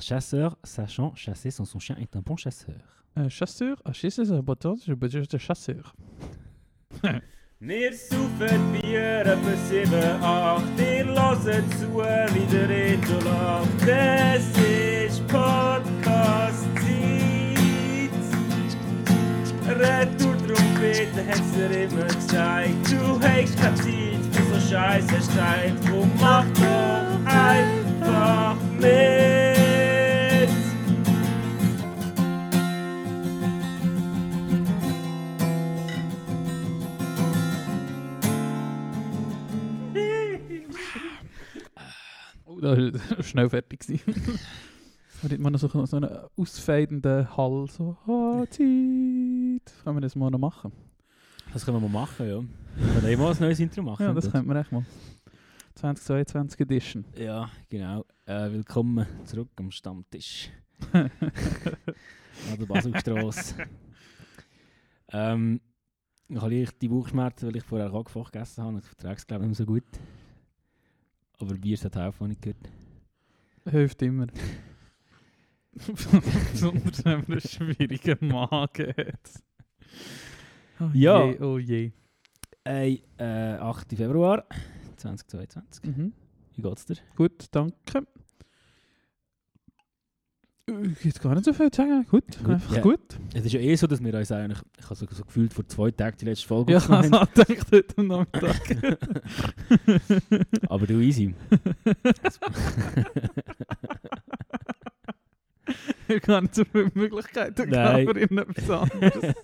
Un chasseur sachant chasser sans son chien est un bon chasseur. Un chasseur a chassé sa bataille, je budget de chasseur. Wir saufen Bier etwa 7-8, ihr hört zu, wie der Reto lacht. Es ist Podcast-Zeit. Retour-Trompete hat's dir immer gezeigt. Du hast keine Zeit für so scheisse Streit. Und mach doch einfach mit. Das war schnell fertig. Da hat man noch so einen ausfeidenden Hall. So, Zeit. Können wir das mal noch machen? Das können wir mal machen, ja. Wir können mal ein neues Intro machen. Ja, das könnten wir echt mal. 2022 Edition. Ja, genau. Willkommen zurück am Stammtisch. An der Baselstrasse. Ich habe die Bauchschmerzen, weil ich vorher Hackfach gegessen habe. Ich vertrage es, glaube ich, nicht mehr so gut. Aber Bier hat auch nicht gehört. Hilft immer. Besonders wenn man einen schwierigen Magen hat. Oh ja. Je, oh je. Ey, 8. Februar 2022. Mhm. Wie geht's dir? Gut, danke. Ich hätte gar nicht so viel zu sagen. Gut, einfach ja. Gut. Es ist ja eh so, dass wir uns eigentlich, ich habe so gefühlt vor 2 Tagen die letzte Folge aufgenommen haben. Ja, ich dachte heute am Nachmittag. Aber du, easy. Ich habe gar nicht so viele Möglichkeiten, aber in etwas anderes.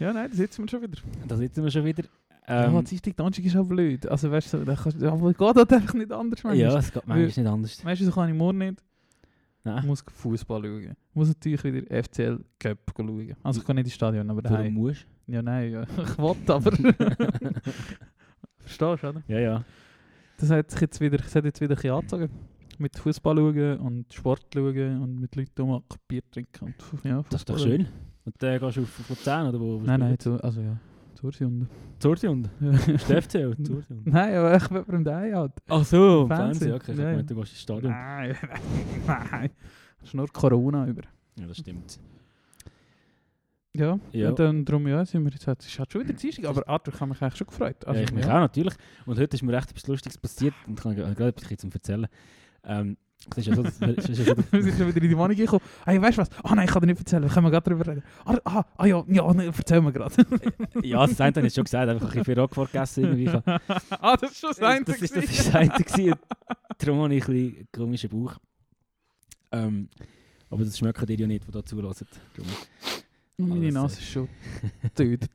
Ja, nein, da sitzen wir schon wieder. Ja, Dienstag, Donnerstag ist auch blöd. Also weißt du, aber geht das einfach nicht anders. Manchmal. Ja, es geht manchmal nicht anders. Weißt du, so kann ich morgen nicht. Nein. Ich muss Fußball schauen. Ich muss natürlich wieder FCL Cup schauen. Also ich kann nicht ins Stadion, aber daheim. Warum musst du? Ja, nein, ja. Ich wollte aber. Verstehst du, oder? Ja, ja. Das hat sich jetzt wieder, ein bisschen angezogen. Mit Fußball schauen und Sport schauen und mit Leuten um Bier trinken. Und, ja, das ist doch schön. Und dann gehst du auf Luzern oder wo? Nein, also ja. Zurziunde. Zurziunde? Ja. Steffzell? Zurziunde? Nein, aber ich bin beim Dei halt. Ach so, Fernsehen. Okay, ich meine, du gehst ins Stadion. Nein, nein. Das ist nur Corona über. Ja, das stimmt. Ja, ja. Und dann drum ja, sind wir jetzt halt, es hat schon wieder Dienstag, aber Arthur, ich habe mich eigentlich schon gefreut. Also, ja, ich mich auch, natürlich. Und heute ist mir echt etwas Lustiges passiert und kann ich gerade etwas zum Erzählen. Das ist ja so, wir sind schon wieder in die Wohnung gekommen. Hey, weißt du was? Ah, nein, ich kann dir nicht erzählen. Können wir gerade darüber reden? Ah, ja, nein, erzähl mir gerade. Ja, das Einzige habe ich schon gesagt. Einfach ein bisschen Roquefort gegessen. Ah, das ist schon das Einzige. Das ist das Einzige. Darum habe ich ein bisschen komischen Bauch. Aber das schmeckt dir ja nicht, die da zulassen. Meine Nase ist schon getötet.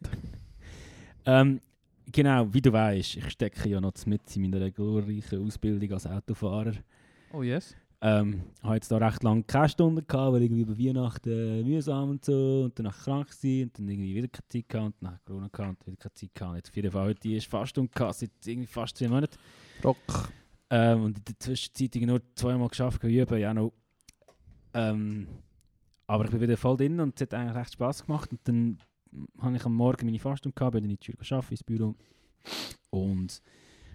Genau, wie du weißt, ich stecke ja noch mit in meiner glorreichen Ausbildung als Autofahrer. Oh yes. Habe jetzt da recht lange keine Stunden gehabt, weil ich über Weihnachten mühsam und so und danach krank war und dann irgendwie wieder keine Zeit gehabt und dann Corona gehabt und wieder keine Zeit gehabt. Jetzt auf jeden Fall heute ist fast und gehabt, seit irgendwie fast 2 Monaten. Rock. Und in der Zwischenzeit nur 2-mal geschafft, geübt, ja noch. Aber ich bin wieder voll drin und es hat eigentlich recht Spass gemacht. Und dann habe ich am Morgen meine Fastung gehabt, bin dann in die Schule gearbeitet, ins Büro. Und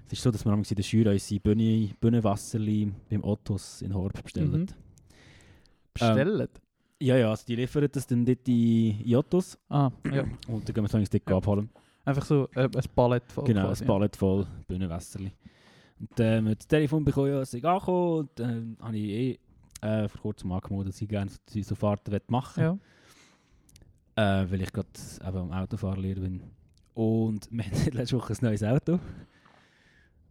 es ist so, dass wir in der Schule unsere Bühnenwasserli beim Ottos in Horb bestellen. Mhm. Bestellen? Ja, also die liefern das dann dort in Ottos. Ah, ja. Und dann gehen wir es dann dort abholen. Einfach so ein Palett voll. Genau, ein Palett voll Bühnenwasserli. Und dann haben wir das Telefon bekommen, als ich angekommen und dann habe ich vor kurzem angemeldet, dass ich gerne so Fahrten machen möchte. Ja. Weil ich gerade am Autofahrlehrer bin. Und wir haben letzte Woche ein neues Auto.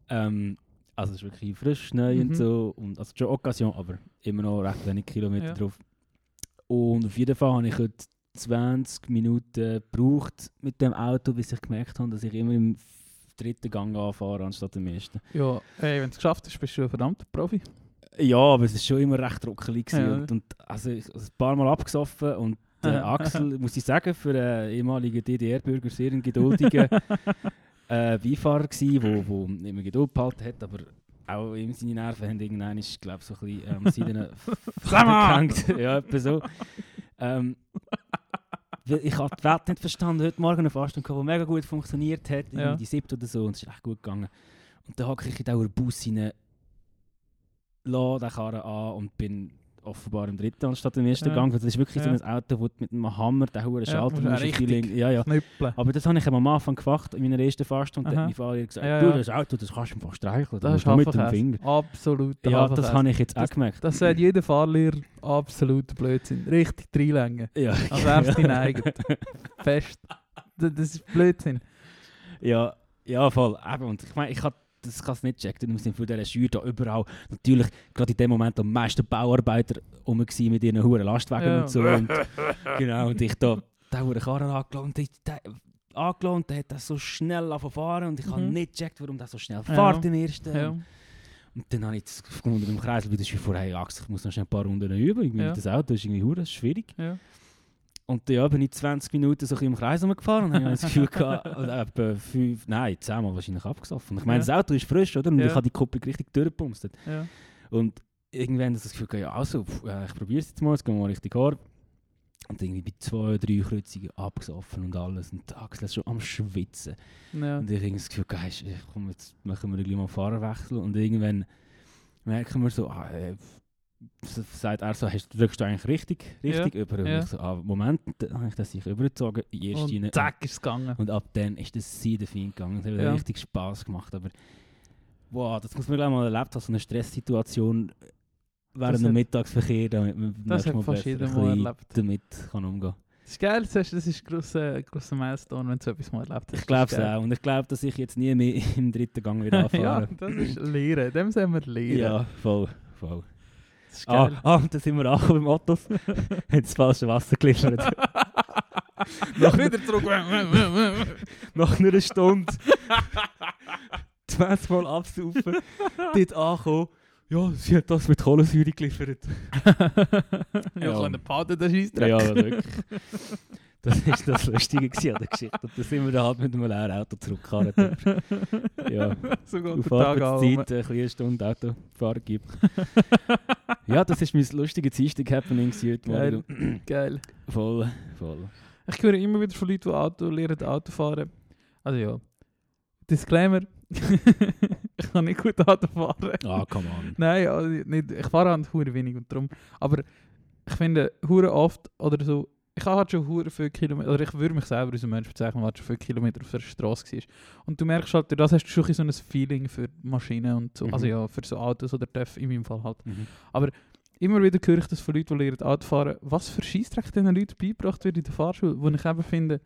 Also es ist wirklich frisch, neu und so. Und, also schon Occasion, aber immer noch recht wenig Kilometer drauf. Und auf jeden Fall habe ich heute 20 Minuten gebraucht mit dem Auto, bis ich gemerkt habe, dass ich immer im 3. Gang anfahre, anstatt im 1. Ja, hey, wenn du es geschafft hast, bist du ein verdammter Profi. Ja, aber es war schon immer recht ruckelig. Ja. Und also ich habe ein paar Mal abgesoffen und Axel, muss ich sagen, für einen ehemaligen DDR-Bürger sehr einen geduldigen Beifahrer gsi, wo immer Geduld behalten hat, aber auch ihm seine Nerven haben irgendwann, ich glaube, so ein bisschen an seinen Fäden gehängt. Ja, etwa so. Ich habe die Welt nicht verstanden. Heute Morgen eine Fastung gehabt, die mega gut funktioniert hat, in die 7. oder so, und es ist echt gut gegangen. Und dann hacke ich in den Bus rein lasse den Karren an und bin offenbar im dritten anstatt im ersten Gang. Das ist wirklich so ein Auto, das mit einem Hammer den hohen Schalter knüppeln. Aber das habe ich am Anfang gemacht, in meiner ersten Fahrstunde. Hat mein Fahrer gesagt, du, das Auto, das kannst du einfach streicheln. Das ist mit dem Finger. Absolut. Ja, das habe ich jetzt auch gemerkt. Das sagt jeder Fahrlehrer, absolut Blödsinn. Richtig Dreilänge. Ja. Also erst dein eigenes. Fest. Das ist Blödsinn. Ja, ja voll. Und ich meine, ich habe das kann es nicht checken. Du musst für diese Scheuer da überall, natürlich, gerade in dem Moment am meisten Bauarbeiter rum waren mit ihren hohen Lastwagen und so. Und, genau, und ich da den Karren angelohnt, der hat das so schnell verfahren und ich habe nicht gecheckt, warum der so schnell fährt im ersten. Ja. Und dann habe ich das unter dem Kreisel wieder vorher Achse, ich muss noch schnell ein paar Runden üben. Ich mit das Auto, das ist irgendwie verdammt schwierig. Ja. Und dann bin ich 20 Minuten so im Kreis rumgefahren und habe das Gefühl gehabt, nein, 10-mal wahrscheinlich abgesoffen. Ich meine, das Auto ist frisch, oder? Und ich habe die Kupplung richtig durchgepumst. Ja. Und irgendwann habe ich das Gefühl gehabt, ich probiere es jetzt gehen wir mal richtig hart. Und irgendwie bei 2 oder 3 Kreuzungen abgesoffen und alles. Und die Achsel schon am Schwitzen. Ja. Und ich habe das Gefühl gehabt, komm, jetzt machen wir gleich mal einen Fahrerwechsel. Und irgendwann merken wir so, sagt er so, drückst du eigentlich richtig über? Und ich so, Moment, dann habe ich das sicher übergezogen. Und zack, ist es gegangen. Und ab dann ist das seidenfein gegangen. Es hat richtig Spass gemacht. Aber wow, das muss man gleich mal erlebt haben, so eine Stresssituation während dem Mittagsverkehr, damit man das nächstes Mal besser damit kann umgehen kann. Das ist geil, das ist ein grosser Milestone, wenn du so etwas mal erlebt hast. Ich glaube es auch. Und ich glaube, dass ich jetzt nie mehr im dritten Gang wieder anfahre. Ja, das ist Lehren. Dem sollen wir lehren. Ja, voll. Da sind wir angekommen beim Otto. Hat das falsche Wasser geliefert. Noch wieder zurück. Nach einer Stunde 20 Mal absaufen. Dort angekommen. Ja, sie hat das mit Kohlensäure geliefert. Ja, an der Pade, das ist Eisdreck. Ja, wirklich. Das war das Lustige an der Geschichte. Und dann sind wir dann halt mit einem leeren Auto zurückgefahren. Ja, auf Arbeitszeit, eine Stunde Autofahren gibt. Ja, das war mein lustiges Dienstag-Happening heute Morgen. Geil. Voll. Ich höre immer wieder von Leuten, die Auto fahren. Also ja, Disclaimer. Ich kann nicht gut Auto fahren. Come on. Nein, also nicht. Ich fahre halt verdammt wenig und darum. Aber ich finde, verdammt oft oder so, ich habe halt schon verdammt viele Kilometer, oder ich würde mich selber als Mensch bezeichnen, weil ich schon viele Kilometer auf der Straße war. Und du merkst halt, durch das hast du schon so ein Feeling für Maschinen und so, also ja, für so Autos oder TÜV in meinem Fall halt. Mhm. Aber immer wieder höre ich das von Leuten, die lernen Auto fahren, was für Scheissdreck diesen Leuten beigebracht wird in der Fahrschule, wo ich eben finde,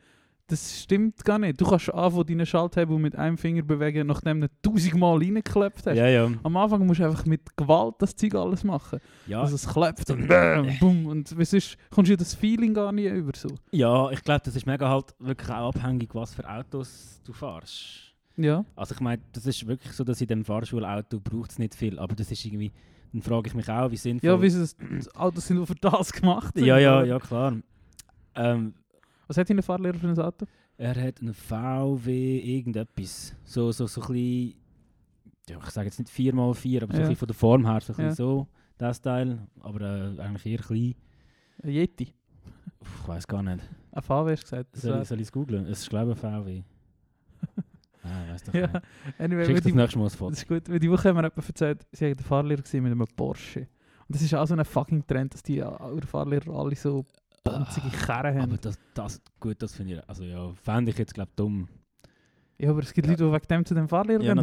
das stimmt gar nicht. Du kannst anfangen, deinen Schalthebel mit einem Finger bewegen, nachdem du 1000-mal reingeklappt hast. Ja. Am Anfang musst du einfach mit Gewalt das Zeug alles machen. Ja. Also es klappt und bum. Und sonst kommst du das Feeling gar nicht über. So. Ja, ich glaube, das ist mega halt wirklich auch abhängig, was für Autos du fährst. Ja. Also ich meine, das ist wirklich so, dass in dem Fahrschulauto braucht es nicht viel. Aber das ist irgendwie, dann frage ich mich auch, wie sinnvoll... Ja, wie das Autos sind nur für das gemacht. Ja, klar. Was hat dein Fahrlehrer für ein Auto? Er hat einen VW irgendetwas. So ein bisschen, ich sage jetzt nicht 4x4, aber so ein bisschen von der Form her, so ein bisschen so, das Teil. Aber eigentlich eher klein. Ein Yeti? Ich weiß gar nicht. Ein VW hast du gesagt? Soll ich es googeln? Es ist glaube ich ein VW. Ich weiss doch nicht. Anyway, schick das nächste Mal ein Foto. Das ist gut. Weil die Woche haben wir jemanden erzählt, sie haben einen Fahrlehrer gesehen mit einem Porsche. Und das ist auch so ein fucking Trend, dass die Fahrlehrer alle so... Panzige Karren haben. Aber das finde ich, also ja, fände ich jetzt glaube dumm. Ja, aber es gibt Leute, die wegen dem zu dem Fahrlehrer gehen.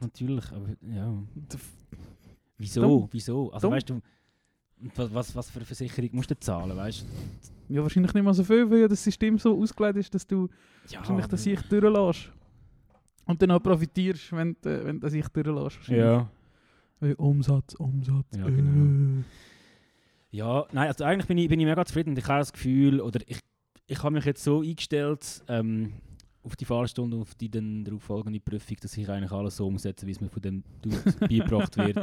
Natürlich, aber ja. Wieso? Also weißt du, was für eine Versicherung musst du zahlen, weißt du? Ja, wahrscheinlich nicht mal so viel, weil das System so ausgelegt ist, dass du wahrscheinlich das sich durchlässt. Und dann auch profitierst, wenn das sich durchlässt. Ja. Weil Umsatz. Ja, genau. Ja, nein, also eigentlich bin ich mega zufrieden und ich habe das Gefühl, oder ich habe mich jetzt so eingestellt auf die Fahrstunde, auf die dann darauf folgende Prüfung, dass ich eigentlich alles so umsetze, wie es mir von dem beigebracht wird.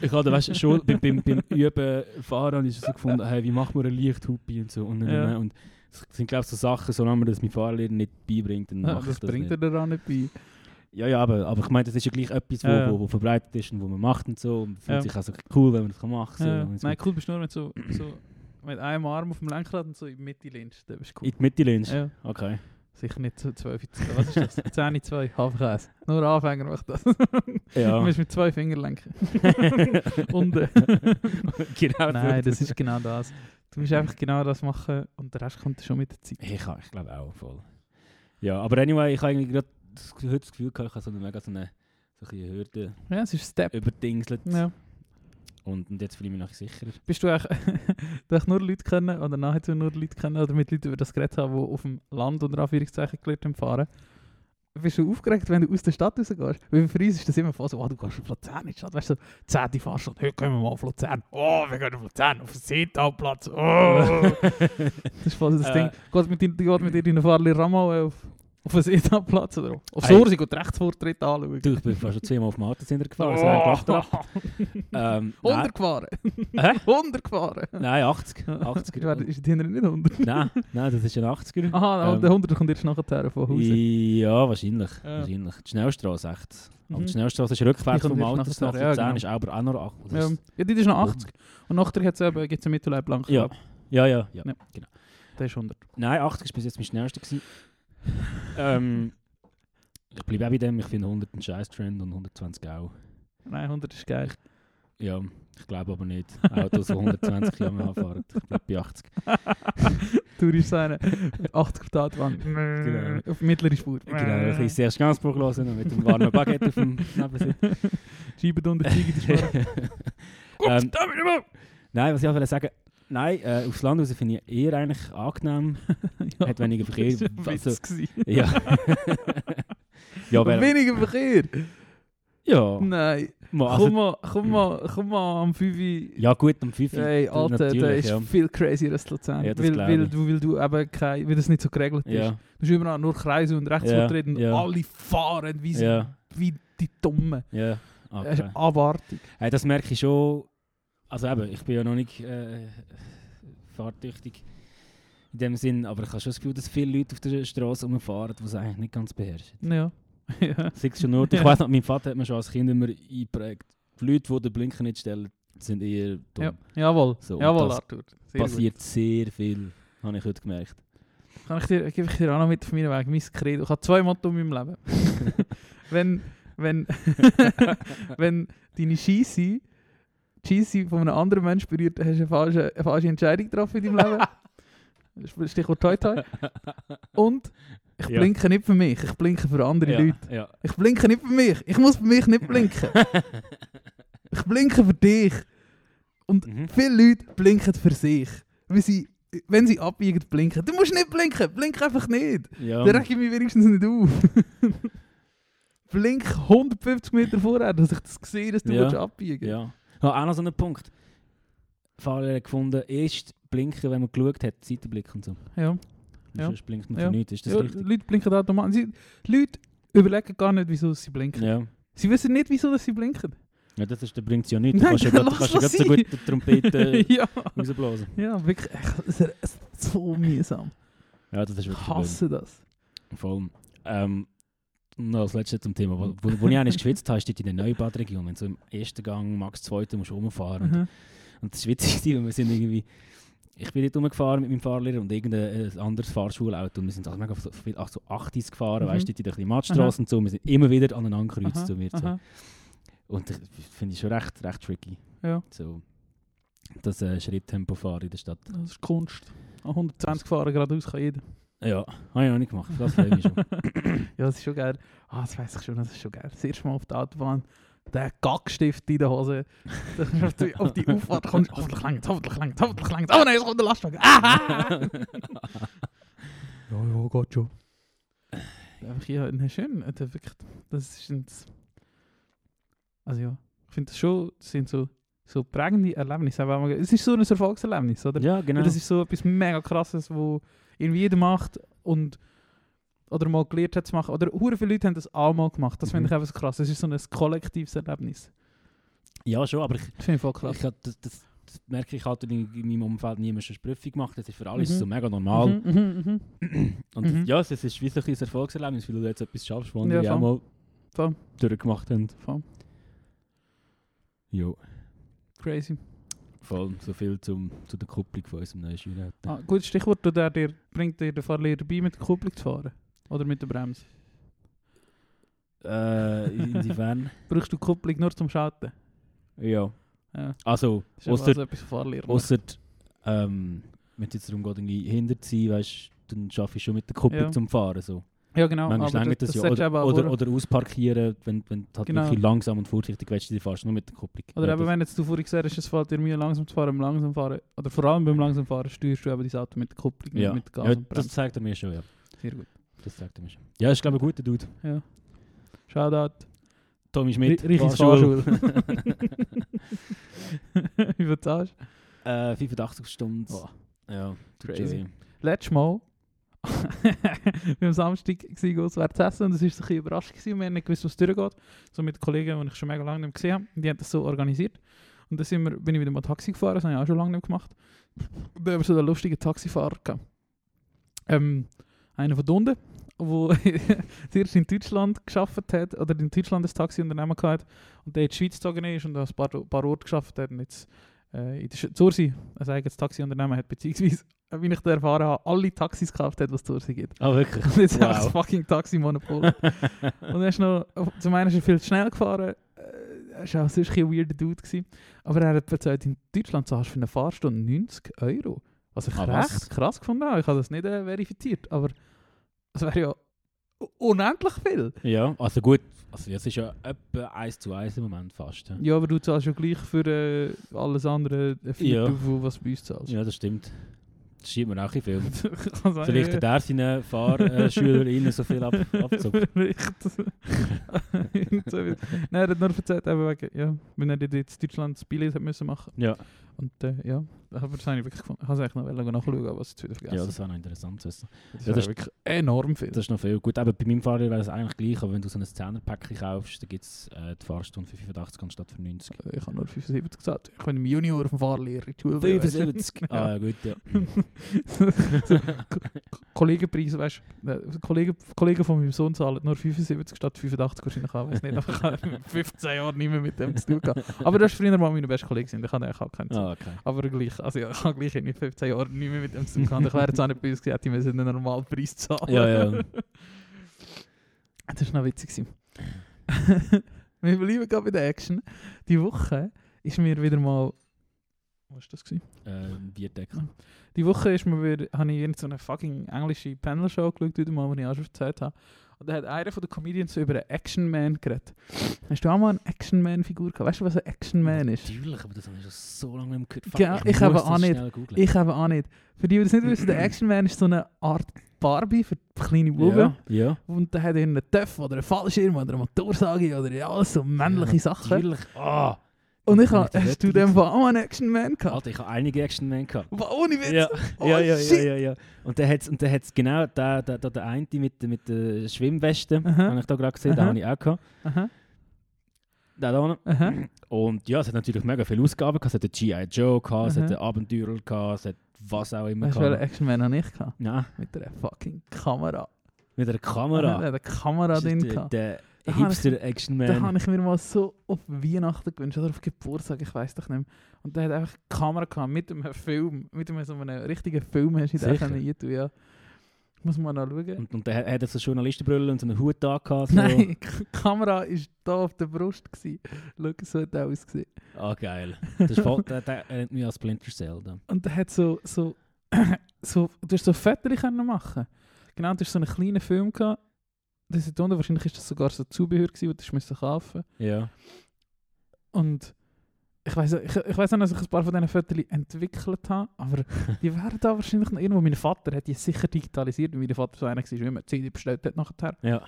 Ich habe, weißt du, schon beim Üben Fahren ist es so gefunden, hey, wie macht man eine Lichthuppi und so. Und das sind, glaube ich, so Sachen, solange man das mein Fahrlehrer nicht beibringt, dann mache ich das bringt nicht. Er dann auch nicht bei. Ja, aber ich meine, das ist ja gleich etwas, wo verbreitet ist und wo man macht und so. Und fühlt sich auch also cool, wenn man das machen kann. Ja. So. Nein, cool bist du nur, wenn du so mit einem Arm auf dem Lenkrad und so in die Mitte lehnst. In die Mitte lehnst? Ja. Okay. Sicher nicht zu 12, was ist das? 10, 2, Hafenkäse. Nur Anfänger macht das. Ja. Du musst mit 2 Fingern lenken. Unten. Genau. Nein, das ist genau das. Du musst einfach genau das machen und der Rest kommt schon mit der Zeit. Ich glaube auch, voll. Ja, aber anyway, ich habe eigentlich gerade heute das Gefühl gehabt, ich habe so eine Hürde. Ja, es ist Step. Überdingselt. Ja. Und jetzt fühle ich mich noch sicherer. Bist du eigentlich nur Leute kennen oder nachher nur Leute kennen oder mit Leuten über das Gerät haben, die auf dem Land unter Anführungszeichen gelernt haben fahren? Bist du aufgeregt, wenn du aus der Stadt rausgehst? Weil für uns ist das immer so, du gehst auf Luzern in die Stadt, weißt du, 10. Fahrstunde, heute gehen wir mal auf Luzern. Oh, wir gehen auf Luzern, auf den Seetalplatz. Oh. Das ist voll das Ding. Geht mit dir in den Fahrlehrer Ramau auf den Seetalplatz oder auf Sorsi, geht Rechtsvortritt anschauen. Du, ich bin fast schon 2 Mal auf Martinsinder gefahren, das wäre ein 100 gefahren. 100 gefahren? Nein, 80. 80er. Ist die hinterher nicht 100? Nein, das ist ein 80er. Aha, der 100er kommt jetzt nachher von Hause. Ja, wahrscheinlich. Die Schnellstrasse, echt. Aber die Schnellstrasse ist rückwärts vom Alters nach 10, ja, genau. Ist aber auch noch 80. Ja, die ist noch 80. Und nachher gibt es einen Mittelleib lang. Ja. Genau. Der ist 100. Nein, 80 war bis jetzt mein schnellster gewesen. Ich bleibe auch bei dem, ich finde 100 ein Scheiß-Trend und 120 auch. Nein, 100 ist geil. Ja, ich glaube aber nicht. Autos, die 120 km/h anfahren. Ich bleibe bei 80. Du bist so eine 80-Grad-Wand. Genau. Auf mittlere Spur. Genau, ich bin sehr Ganzbuch hören mit dem warmen Baguette auf dem Nebensitz. Scheiben unter die Ziege. Ups, da bin ich mal! Nein, was ich auch sagen wollte, nein, aufs Land raus finde ich eher eigentlich angenehm. Ja, hat weniger Verkehr. Das war ein Witz. Ja. Weniger Verkehr? Ja. Nein. Komm mal am 5. Ja gut, am 5. Hey, Alter, da ist viel crazier als Luzern. Ja, weil das nicht so geregelt ist. Du hast überall nur Kreise und Rechtsvortritte und alle fahren wie die Dummen. Ja. Okay. Das ist abartig. Hey, das merke ich schon. Also eben, ich bin ja noch nicht fahrtüchtig in dem Sinn, aber ich habe schon das Gefühl, dass viele Leute auf der Straße rumfahren, die es eigentlich nicht ganz beherrschen. Ja. Siehst du schon nur, ich weiss noch, mein Vater hat mir schon als Kind immer eingeprägt, die Leute, die den Blinker nicht stellen, sind eher dumm. Ja. Jawohl, so, jawohl Arthur. Sehr passiert gut. Sehr viel, habe ich heute gemerkt. Gebe ich dir auch noch mit auf meinen Weg, mein Credo. Ich habe 2 Motto in meinem Leben. Wenn deine Scheisse von einem anderen Menschen berührt, hast du eine falsche Entscheidung getroffen in deinem Leben. Stichwort Toi-Toi. Und ich blinke nicht für mich, ich blinke für andere Leute. Ja. Ich blinke nicht für mich, ich muss für mich nicht blinken. Ich blinke für dich. Und viele Leute blinken für sich. Wenn sie abbiegen, blinken. Du musst nicht blinken, blink einfach nicht. Ja. Dann reg ich mich wenigstens nicht auf. Blink 150 Meter vorher, dass ich das sehe, dass du abbiegen willst. Ja. Ich habe auch noch so einen Punkt. Fahrlehrer gefunden, erst blinken, wenn man geschaut hat, Seitenblick und so. Ja. Sonst blinkt man für nichts, ist das richtig? Leute blinken automatisch. Die Leute überlegen gar nicht, wieso sie blinken. Ja. Sie wissen nicht, wieso dass sie blinken. Ja, das bringt es ja nichts. Nein, du kannst so gut die Trompete rausblasen. Ja, wirklich. Es ist so mühsam. Ja, das ist wirklich. Ich hasse das. Vor allem. No, das letzte zum Thema. Wo ich eigentlich geschwitzt habe, ist in der Neubadregion. Wenn du so im ersten Gang, max 2. musst du rumfahren. Und das schwitzig war, weil wir sind irgendwie... Ich bin dort rumgefahren mit meinem Fahrlehrer und irgendein anderes Fahrschulauto. Und wir sind also mega so 80 gefahren, weißt du, in der Matschstraße und so. Wir sind immer wieder aneinander gekreuzt zu mir. So. Und das finde ich schon recht tricky. Ja. So, das Schritttempo-Fahren in der Stadt. Das ist Kunst. 120 fahren geradeaus kann jeder. Ja, habe ich noch nicht gemacht. Das freue ich schon. Ja, das ist schon geil. Das weiss ich schon, das ist schon geil. Das erste Mal auf der Autobahn, der Gackstift in der Hose. Auf die Auffahrt kommst du, hoffentlich längt. Oh nein, jetzt kommt der Lastwagen. Aha! Ja, geht schon. Einfach hier, schön. Das ist ins... Also ja, ich finde das schon, das sind so prägende Erlebnisse. Es ist so ein Erfolgserlebnis, oder? Ja, genau. Weil das ist so etwas mega Krasses, wo irgendwie jeder macht und oder mal gelernt hat zu machen. Oder sehr viele Leute haben das auch mal gemacht. Das finde ich einfach so krass. Das ist so ein kollektives Erlebnis. Ja, schon, aber ich finde voll krass. Das merke ich halt, in meinem Umfeld niemand schon eine Prüfung gemacht. Das ist für alle so mega normal. Und ja, es ist wie so ein Erfolgserlebnis, weil du jetzt etwas schaffst, was wir auch mal durchgemacht haben. Voll. Jo. Crazy. Vor allem so viel zu der Kupplung von unserem neuen Schüler. Gutes Stichwort, bringt dir der Fahrlehrer bei, mit der Kupplung zu fahren? Oder mit der Bremse? Inwiefern? Brauchst du Kupplung nur zum Schalten? Ja. Ja. Also, ausser wenn es jetzt darum geht, irgendwie hinter zu sein, weißt, dann schaffe ich schon mit der Kupplung zum Fahren. So. Ja, genau. Manchmal aber das ja. Oder ausparkieren, wenn du halt wirklich langsam und vorsichtig willst, dann fährst du nur mit der Kupplung. Oder ja, eben, wenn jetzt du vorhin gesagt hast, es fällt dir Mühe, langsam zu fahren. Oder vor allem beim langsam fahren steuerst du eben dein Auto mit der Kupplung, nicht mit Gas und Bremse. Das zeigt er mir schon, ja. Sehr gut. Das zeigt er mir schon. Ja, ist glaube ich ein guter Dude. Ja. Shoutout. Tommy Schmidt. Richtiges Fahrschule. Wie viel zahlst du? 85 Stunden. Oh. Ja, crazy. Letztes Mal wir am Samstag auswärts essen und es war so ein bisschen überrascht gewesen. Wir haben nicht gewusst, was durchgeht. So mit Kollegen, die ich schon mega lange nicht gesehen habe. Die haben das so organisiert. Und dann bin ich wieder mal Taxi gefahren, das habe ich auch schon lange nicht gemacht. Und dann haben wir so einen lustigen Taxifahrer gehabt. Einer von unten, der zuerst in Deutschland gearbeitet hat, oder in Deutschland ein Taxiunternehmen gehabt, und der in die Schweiz gezogen ist und an ein paar Orte gearbeitet hat und jetzt in der Zursee ein eigenes Taxiunternehmen hat, beziehungsweise, wie ich da erfahren habe, alle Taxis gekauft hat, was es Zursee gibt. Ah, wirklich? Und jetzt habe ich das fucking Taxi-Monopol. Und er ist noch, zum einen ist er viel zu schnell gefahren, er war auch sonst ein weirder Dude gewesen, aber er hat gesagt, in Deutschland zahlst du für eine Fahrstunde 90 €. Was ich recht krass gefunden habe. Ich habe das nicht verifiziert, aber es wäre ja unendlich viel. Ja, also gut, also jetzt ist ja etwa 1:1 im Moment fast. Ja, ja, aber du zahlst ja gleich für alles andere Viertel, was du bei uns zahlst. Ja, das stimmt. Das schiebt mir auch ein bisschen viel. Vielleicht der seinen Fahrschülerinnen so viel abzockt. Nein, er hat nur erzählt, wenn er jetzt Deutschland das Billett machen musste. Ja. Und ja, aber das habe ich wirklich gefunden. Ich wollte eigentlich noch nachschauen, aber es ist wieder vergessen. Ja, das wäre noch interessant zu wissen. Das ist wirklich enorm viel. Das ist noch viel. Gut, aber bei meinem Fahrer wäre es eigentlich gleich, aber wenn du so ein 10er-Päckchen kaufst, dann gibt es die Fahrstunde für 85 anstatt für 90. Ich habe nur 75 gesagt. Ich bin im Junior auf dem Fahrlehrer in die Schule. 75? Ah, ja, gut, ja. Kollegenpreis, weißt du, Kollegen von meinem Sohn zahlen nur 75 statt 85 wahrscheinlich auch, weil es nicht nachher 15 Jahren nicht mehr mit dem zu tun gehabt. Aber das war früher mal meine beste Kollegen sind, ich habe eigentlich auch keinen Sinn. Okay. Aber gleich, also ja, ich habe gleich in 15 Jahren nicht mehr mit dem zu tun gehabt. Ich wäre jetzt auch nicht bei uns gesagt, die müssen einen normalen Preis zahlen. Ja, ja. Das war noch witzig. Wir bleiben gerade bei der Action. Die Woche ist mir wieder mal... Was war das? Bierdeckel. Die Woche habe ich so eine fucking englische Panel-Show geschaut, die ich auch schon erzählt habe. Und da hat einer von den Comedians so über einen Action-Man geredet. Hast du auch mal eine Action-Man-Figur gehabt? Weißt du, was ein Action-Man ist? Natürlich, aber das habe ich schon so lange nicht mehr gehört. Ja, ich habe auch nicht. Für die, die das nicht wissen, der Action-Man ist so eine Art Barbie für kleine Buben. Ja, ja. Und da hat er einen Töpf oder einen Fallschirm oder eine Motorsage oder alles so männliche Sachen. Natürlich. Oh. Und ich habe, hast du dem auch einen Action-Man gehabt? Alter, ich habe einige Action-Man gehabt. Ohne Witz? Ja. Oh, ja. Und dann hat es genau der eine mit der Schwimmweste, habe ich da gerade gesehen, den habe ich auch gehabt. Da da unten. Und ja, es hat natürlich mega viele Ausgaben gehabt. Es hat den G.I. Joe gehabt, es hat den Abenteurer gehabt, es hat was auch immer gehabt. Hast du einen Action-Man noch nicht gehabt? Nein. Mit einer fucking Kamera. Mit einer Kamera? Mit einer Kamera drin gehabt. Hipster-Action-Man. Da habe ich mir mal so auf Weihnachten gewünscht oder auf Geburtstag, ich weiß doch nicht mehr. Und der hat einfach die Kamera gehabt mit einem Film, mit einem so einem richtigen Film, hast du da reintun, ja. Muss man noch schauen. Und dann hat er so Journalistenbrille und so einen Hut da gehabt. So. Nein, die Kamera war da auf der Brust gewesen. Schau, so hat er ausgesehen. Ah, geil. Das der erinnert mich an Splinter Cell. Da. Und der hat du hast so Fotos machen. Genau, du hast so einen kleinen Film gehabt. Das ist unten, wahrscheinlich ist das sogar so Zubehör gewesen, das musste ich kaufen. Ja. Und ich weiss auch noch, dass ich ein paar von diesen Fotos entwickelt habe, aber die wären da wahrscheinlich noch irgendwo. Mein Vater hat die sicher digitalisiert, weil mein Vater so einer war, wie man CD bestellt hat nachher. Ja.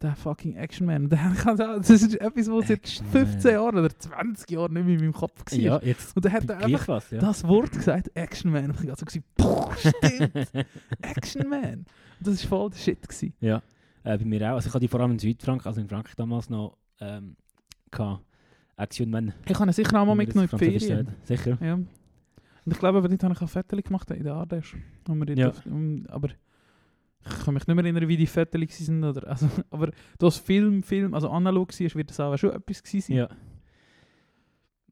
Der fucking Action-Man. Das ist etwas, was seit 15 Jahren oder 20 Jahren nicht mehr in meinem Kopf war. Ja, jetzt und dann hat er einfach das Wort gesagt, Action-Man. Und ich habe so gesagt, boah, stimmt, Action-Man. Das war voll der Shit gewesen. Ja. Bei mir auch. Also ich hatte die vor allem in Südfrankreich, also in Frankreich damals noch Action-Man. Ich habe ihn sicher auch mal mitgenommen in die Ferien. Sicher. Ja. Und ich glaube, aber dort habe ich auch Fotos gemacht in der Ardèche. Aber ich kann mich nicht mehr erinnern, wie die Fotos waren. Aber das Film, also analog war, wird das auch schon etwas gewesen. Ja.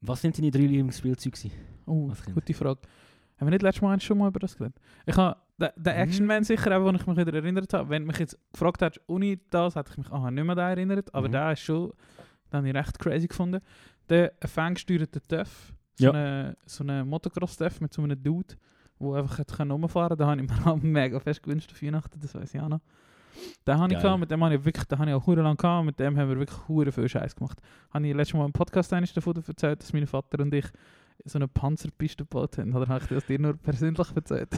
Was sind deine 3 Lieblingsspielzeuge? Oh, gute Frage. Haben wir nicht letztes Mal schon mal über das geredet? Ich habe Der Action-Man sicher, den ich mich wieder erinnert habe. Wenn du mich jetzt gefragt hättest, ohne das, hätte ich mich nicht mehr daran erinnert. Aber der ist schon, den habe ich recht crazy gefunden. Der ferngesteuerte Töff, so eine Motocross-Töff mit so einem Dude, der einfach rumfahren konnte. Da habe ich mir auch mega fest gewünscht auf Weihnachten, das weiß ich auch noch. Den habe ich gehabt, mit dem habe ich wirklich, den habe ich auch lange gehabt, mit dem haben wir wirklich verdammt viel Scheiß gemacht. Habe ich letztes Mal im Podcast davon erzählt, dass mein Vater und ich so eine Panzerpiste gebaut haben, oder habe ich das dir nur persönlich erzählt?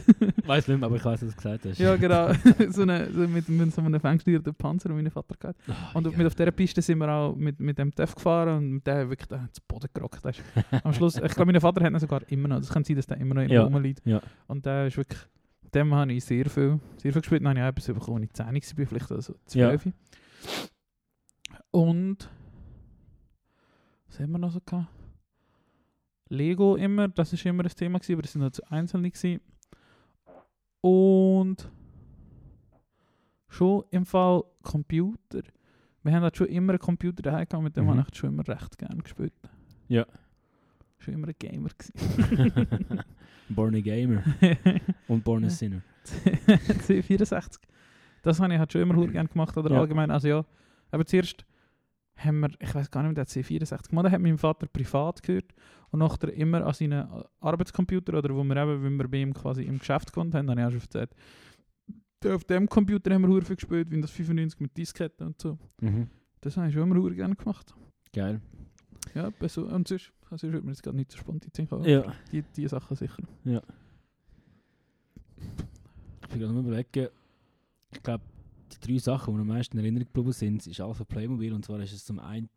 Ich weiss nicht mehr, aber ich weiss, was du gesagt hast. Ja, genau. Mit so einem ferngesteuerten Panzer, den mein Vater gehabt. Und auf dieser Piste sind wir auch mit dem TÜV gefahren und mit dem wirklich zu Boden gerockt. Am Schluss, ich glaube, mein Vater hat ihn sogar immer noch, das kann sein, dass der immer noch rumliegt. Ja. Und der ist wirklich... Dem habe ich sehr viel gespielt. Dann habe ich auch etwas bekommen, als ich 10 war, vielleicht also 12. Ja. Und... Was haben wir noch so gehabt? Lego immer, das war immer ein Thema, aber das sind noch zu einzelne. Und... Schon im Fall Computer. Wir haben halt schon immer einen Computer daheim gehabt, mit dem habe ich schon immer recht gerne gespielt. Ja. Schon immer ein Gamer gewesen. Born a Gamer. Und Born a Sinner. C64. Das habe ich halt schon immer gerne gemacht. Oder allgemein, also ja. Aber zuerst haben wir, ich weiß gar nicht mehr, der C64 gemacht. Das hat mein Vater privat gehört. Und nachher immer an seinen Arbeitscomputer, oder wo wir eben, wenn wir bei ihm quasi im Geschäft gewohnt haben, dann habe ich auch schon erzählt, auf dem Computer haben wir viel gespielt, Windows 95 mit Disketten und so. Mhm. Das habe ich schon immer gerne gemacht. Geil. Ja, so, und sonst... Also ich würde mir jetzt gerade nicht so spontan kommen. Ja. Die Sachen sicher. Ja. Ich will gerade mal überlegen. Ich glaube, die 3 Sachen, die am meisten in Erinnerung geblieben sind, ist alles von Playmobil. Und zwar ist es zum einen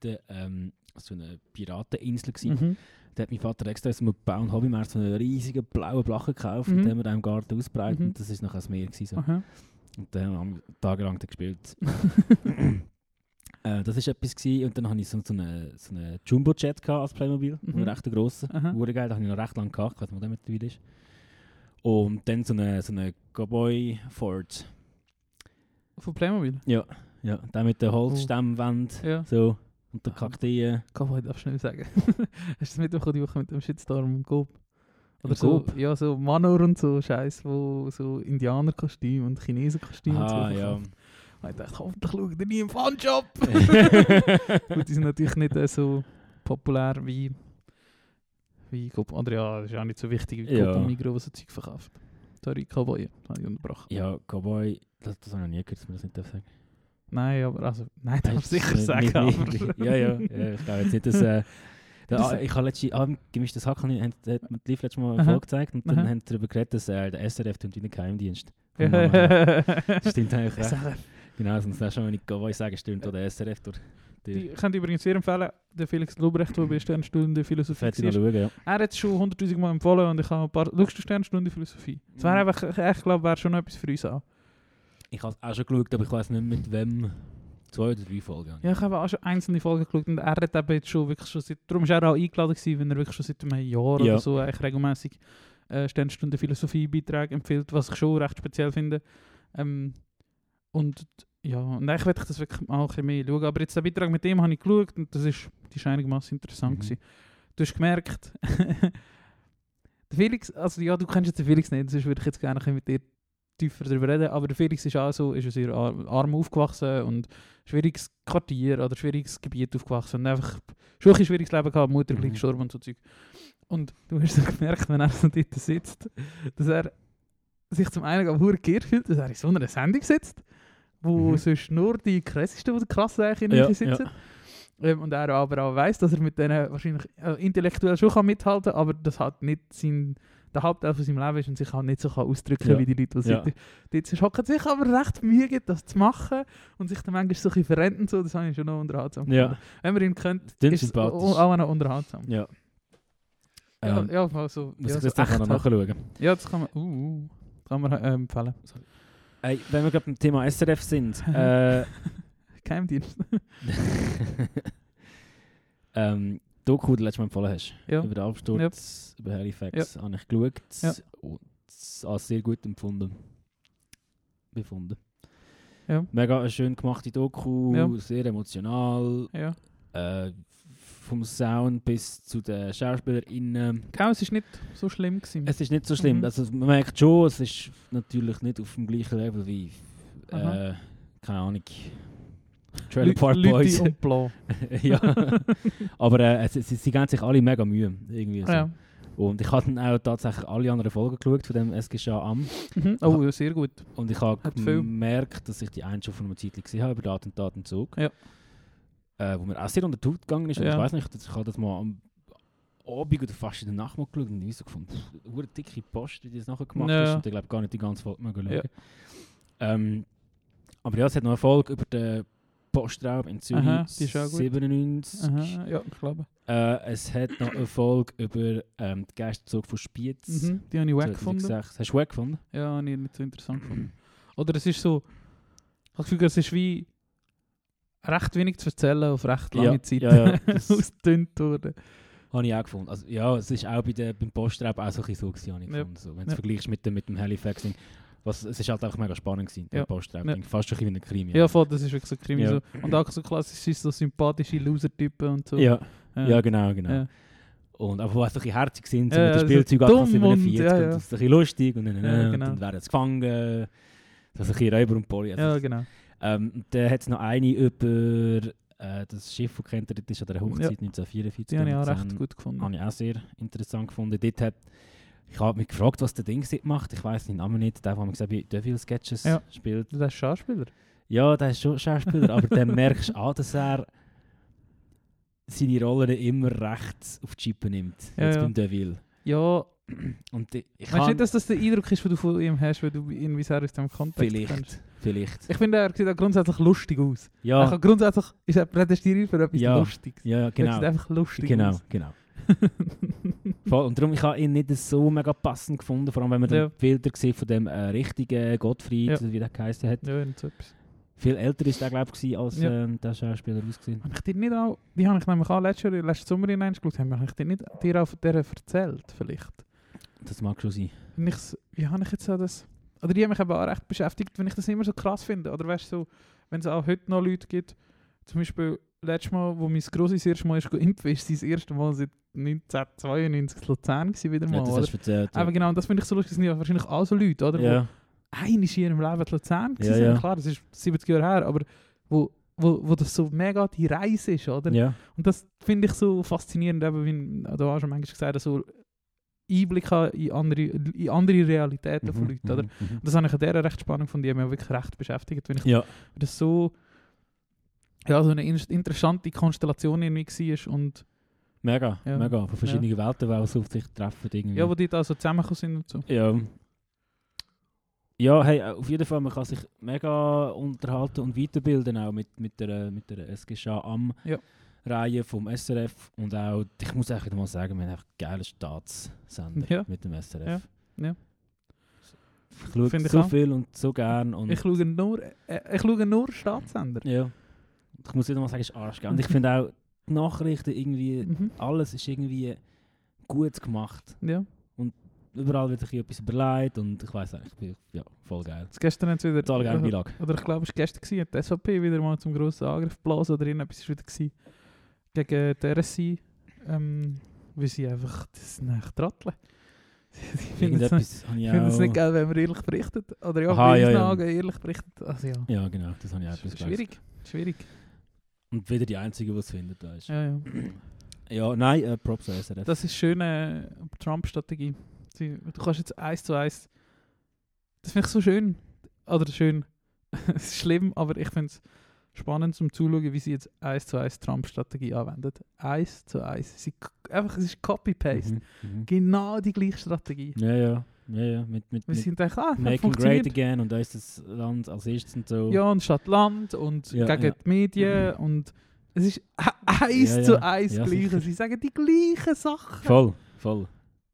so eine Pirateninsel gewesen. Mhm. Da hat mein Vater extra zum Bau- und Hobbymarkt so einen riesigen blauen Blachen gekauft, und den wir im Garten ausbreiten. Und das war nachher das Meer gewesen, so. Und dann haben wir tagelang gespielt. Das war etwas gewesen. Und dann hatte ich so eine Jumbo-Jet als Playmobil, einen recht grossen, wurde geil, da habe ich noch recht lange gehabt, ich weiß nicht, wo der mittlerweile ist. Und dann so eine Cowboy Ford. Von Playmobil? Ja, der mit der Holzstammwand, so, und der Kakteen. Cowboy darfst du nicht mehr sagen. Hast du das mitbekommen, die Woche mit dem Shitstorm und Coop? Oder so, ja, so Manor und so Scheiß, wo so Indianerkostüm und Chinesenkostüm und so. Ja. Ich dachte, hoffentlich schaut ihr nie im Funshop. Gut, die sind natürlich nicht so populär wie Coop. Andrea, das ist auch nicht so wichtig wie Coop und Migros, was so Zeug verkauft. Sorry, Cowboy, habe ich unterbrochen. Ja, Cowboy, das habe ich noch nie gehört, dass man das nicht sagen darf. Nein, aber also, nein, darf ich sicher sagen. Aber. Ja, ich glaube jetzt nicht, dass... ich habe letztens gemischtes Hack, hat mir Liv letztes Mal vorgezeigt, und dann haben sie darüber geredet, dass der SRF und den Geheimdienst. Das stimmt eigentlich recht. Genau, sonst hast du schon, wenn ich Cowboy sage, stimmt oder SRF durch. Ich kann dir übrigens sehr empfehlen, der Felix Lobrecht, der bei Sternstunde Philosophie schauen, ja. Er hat es schon 100'000 Mal empfohlen und ich habe ein paar... Schaust du Sternstunde Philosophie? Das wäre einfach, ich glaube, wäre schon etwas für uns auch. Ich habe es auch schon geschaut, aber ich weiß nicht mit wem. 2 oder 3 Folgen. Ja, ich habe auch schon einzelne Folgen geschaut und er hat eben jetzt schon wirklich schon seit... Darum war er auch eingeladen gewesen, wenn er wirklich schon seit einem Jahr oder so eigentlich regelmässig Sternstunde Philosophie-Beiträge empfiehlt, was ich schon recht speziell finde. Und ja, und eigentlich werde ich das wirklich mal ein bisschen mehr schauen. Aber jetzt den Beitrag mit dem habe ich geschaut und das war einigermaßen interessant gewesen. Du hast gemerkt, der Felix, also ja, du kennst jetzt den Felix nicht, sonst würde ich jetzt gerne mit dir tiefer darüber reden, aber der Felix ist auch so, ist sehr arm aufgewachsen und schwieriges Quartier oder schwieriges Gebiet aufgewachsen und einfach schon ein bisschen schwieriges Leben gehabt, Mutter gleich gestorben und so Zeug. Und du hast so gemerkt, wenn er so dort sitzt, dass er sich zum einen auch verdammt geirrt fühlt, dass er in so einer Sendung sitzt, wo sonst nur die krassesten, die krass in der sitzen. Ja. Und er aber auch weiss, dass er mit denen wahrscheinlich intellektuell schon mithalten kann, aber das halt nicht der Hauptteil von seinem Leben ist und sich halt nicht so ausdrücken kann, wie die Leute, die sitzen. Ja. Dort sich aber recht Mühe gibt, das zu machen und sich dann manchmal so ein bisschen verrennt und so, das habe ich schon noch unterhaltsam gefunden. Wenn man ihn kennt, ist es auch noch unterhaltsam. Ja, also... Muss ich das dann noch nachschauen? Ja, das kann man... Kann man empfehlen. Hey, wenn wir gerade beim Thema SRF sind. Geheimdienst. Doku, die du letztes Mal empfohlen hast. Ja. Über den Absturz, über Halifax, habe ich geschaut und es als sehr gut befunden. Ja. Mega schön gemachte Doku, sehr emotional. Ja. vom Sound bis zu den SchauspielerInnen. Genau, es war nicht so schlimm gewesen. Es ist nicht so schlimm. Mhm. Also, man merkt schon, es ist natürlich nicht auf dem gleichen Level wie, keine Ahnung, Trailer Park Boys. Und blau. Ja. Aber sie geben sich alle mega Mühe. Irgendwie so. Ja. Und ich habe dann auch tatsächlich alle anderen Folgen geschaut von dem SGSA am. Mhm. Oh, ja, sehr gut. Und ich habe gemerkt, dass ich die eine schon vor einer Zeit gesehen habe über den Attentatentzug. Ja. Wo mir auch sehr unter die Haut gegangen ist. Ja. Ich weiß nicht, ich habe das mal am Abend oder fast in der Nacht mal geschaut und ich so gefunden, eine dicke Post, wie das nachher gemacht ist. Und ich glaube gar nicht die ganze Folge mehr schauen. Ja. Aber ja, es hat noch eine Folge über den Postraub in Zürich. Aha, die ist auch gut. 97. Aha, ja, ich glaube. Es hat noch eine Folge über den Geisterzug von Spiez. Mhm, die habe ich wack gefunden. Hast du wack gefunden? Ja, habe ich nicht so interessant gefunden. Oder es ist so, ich habe das Gefühl, es ist wie recht wenig zu erzählen auf recht lange Zeit. Ja, ja, das ausgedünnt wurde. Habe ich auch gefunden. Also, ja, es ist auch beim Postraub auch so ein bisschen so gewesen, habe ich gefunden. So, wenn du es vergleichst mit dem Halifaxing. Es war halt einfach mega spannend gewesen, der Postraub. Fast schon wie ein Krimi. Ja, voll, das ist wirklich so ein Krimi. Ja. So. Und auch so klassisch so sympathische Loser-Typen und so. Ja, ja genau. Ja. Und aber wo es ein bisschen herzig sind, so mit den Spielzeugen so 47 und das ist ein bisschen lustig und dann werden sie gefangen. Das ist ein bisschen Räuber und Poli. Also ja, genau. Dann hat es noch eine über das Schiff, das gekentert ist an der Hochzeit 1944. Die habe ich auch recht gut gefunden. Habe ich auch sehr interessant gefunden. Ich habe mich gefragt, was der Ding macht. Ich weiss den Namen nicht. Der hat mir gesagt, wie viele Sketches spielt. Der ist Schauspieler. Ja, der ist schon Schauspieler. Aber dann merkst du auch, dass er seine Rollen immer rechts auf die Schippe nimmt. Jetzt beim Deville. Ja. Und ich weißt du nicht, dass das der Eindruck ist, den du von ihm hast, wenn du ihn bisher aus diesem Kontext kennst? Vielleicht. Ich finde, er sieht auch grundsätzlich lustig aus. Ja. Er kann grundsätzlich ist er prädestiniert für etwas Lustiges. Ja, genau. Er sieht einfach lustig aus. Genau. Voll. Und darum, ich habe ihn nicht so mega passend gefunden, vor allem wenn man die Bilder sieht von dem richtigen Gottfried, wie der geheißen hat. Ja, so etwas. Viel älter ist der, glaube ich, als der Schauspieler ausgesehen. Die habe ich nämlich auch letzten Sommer hineingeschaut, habe ich dir auch von der erzählt, vielleicht. Das mag schon sein. Wie habe ich jetzt so das... Oder die haben mich eben auch recht beschäftigt, wenn ich das immer so krass finde. Oder weißt du, so, wenn es auch heute noch Leute gibt, zum Beispiel... Letztes Mal, wo mein Grossi das erste Mal geimpft war, ist sein erstes Mal seit 1992 Luzern wieder mal. Ja, das hast du erzählt, aber genau, das finde ich so lustig, das sind wahrscheinlich auch so Leute, oder? Ja. Die einmal in ihrem Leben Luzern waren. Ja. Klar, das ist 70 Jahre her, aber wo das so mega die Reise ist, oder? Ja. Und das finde ich so faszinierend, eben, wie du auch schon manchmal gesagt hast, so Einblick in andere Realitäten von Leuten, oder? Und das habe ich an dieser recht spannend gefunden, die haben mich wirklich recht beschäftigt, wenn ich das so... Ja, so eine interessante Konstellation irgendwie war und... Mega. Von verschiedenen Welten, die so auf sich treffen. Irgendwie. Ja, wo die da so zusammengekommen sind und so. Ja. Ja, hey, auf jeden Fall, man kann sich mega unterhalten und weiterbilden, auch mit der SGSCHA-Am-Reihe vom SRF. Und auch, ich muss auch wieder mal sagen, wir haben einfach geile Staatssender mit dem SRF. Ja. Ich schaue so viel und so gern. Und ich schaue nur Staatssender. Ja. Ich muss wieder mal sagen, es ist Arsch. Und ich finde auch, die Nachrichten, irgendwie, alles ist irgendwie gut gemacht. Ja. Und überall wird sich etwas überlegt und ich weiss nicht, ich bin voll geil. Gestern hat es wieder... Total geil Beilage. Oder ich glaube, es war gestern, gewesen, hat die SVP wieder mal zum grossen Angriff geblasen oder irgendetwas ist wieder gewesen, gegen die RSI, weil sie einfach das nachtratteln. Ich finde es nicht geil, wenn man ehrlich berichtet. Oder ehrlich berichtet. Also, ja, genau, das habe ich auch etwas Schwierig. Und wieder die Einzige, die es findet, weißt du. Ja. Ja, nein, Props an SRF. Das ist schöne Trump-Strategie. Du kannst jetzt 1:1... Das finde ich so schön. Oder schön. Es ist schlimm, aber ich finde es spannend zum Zuschauen, wie sie jetzt 1:1 Trump-Strategie anwendet. 1:1. Einfach, es ist Copy-Paste. Genau die gleiche Strategie. Ja. Wir sind eigentlich, Making Great Again und da ist das Land als erstes und so. Ja, und statt Land und gegen die Medien und es ist 1:1 gleich. Sie sagen die gleichen Sachen. Voll.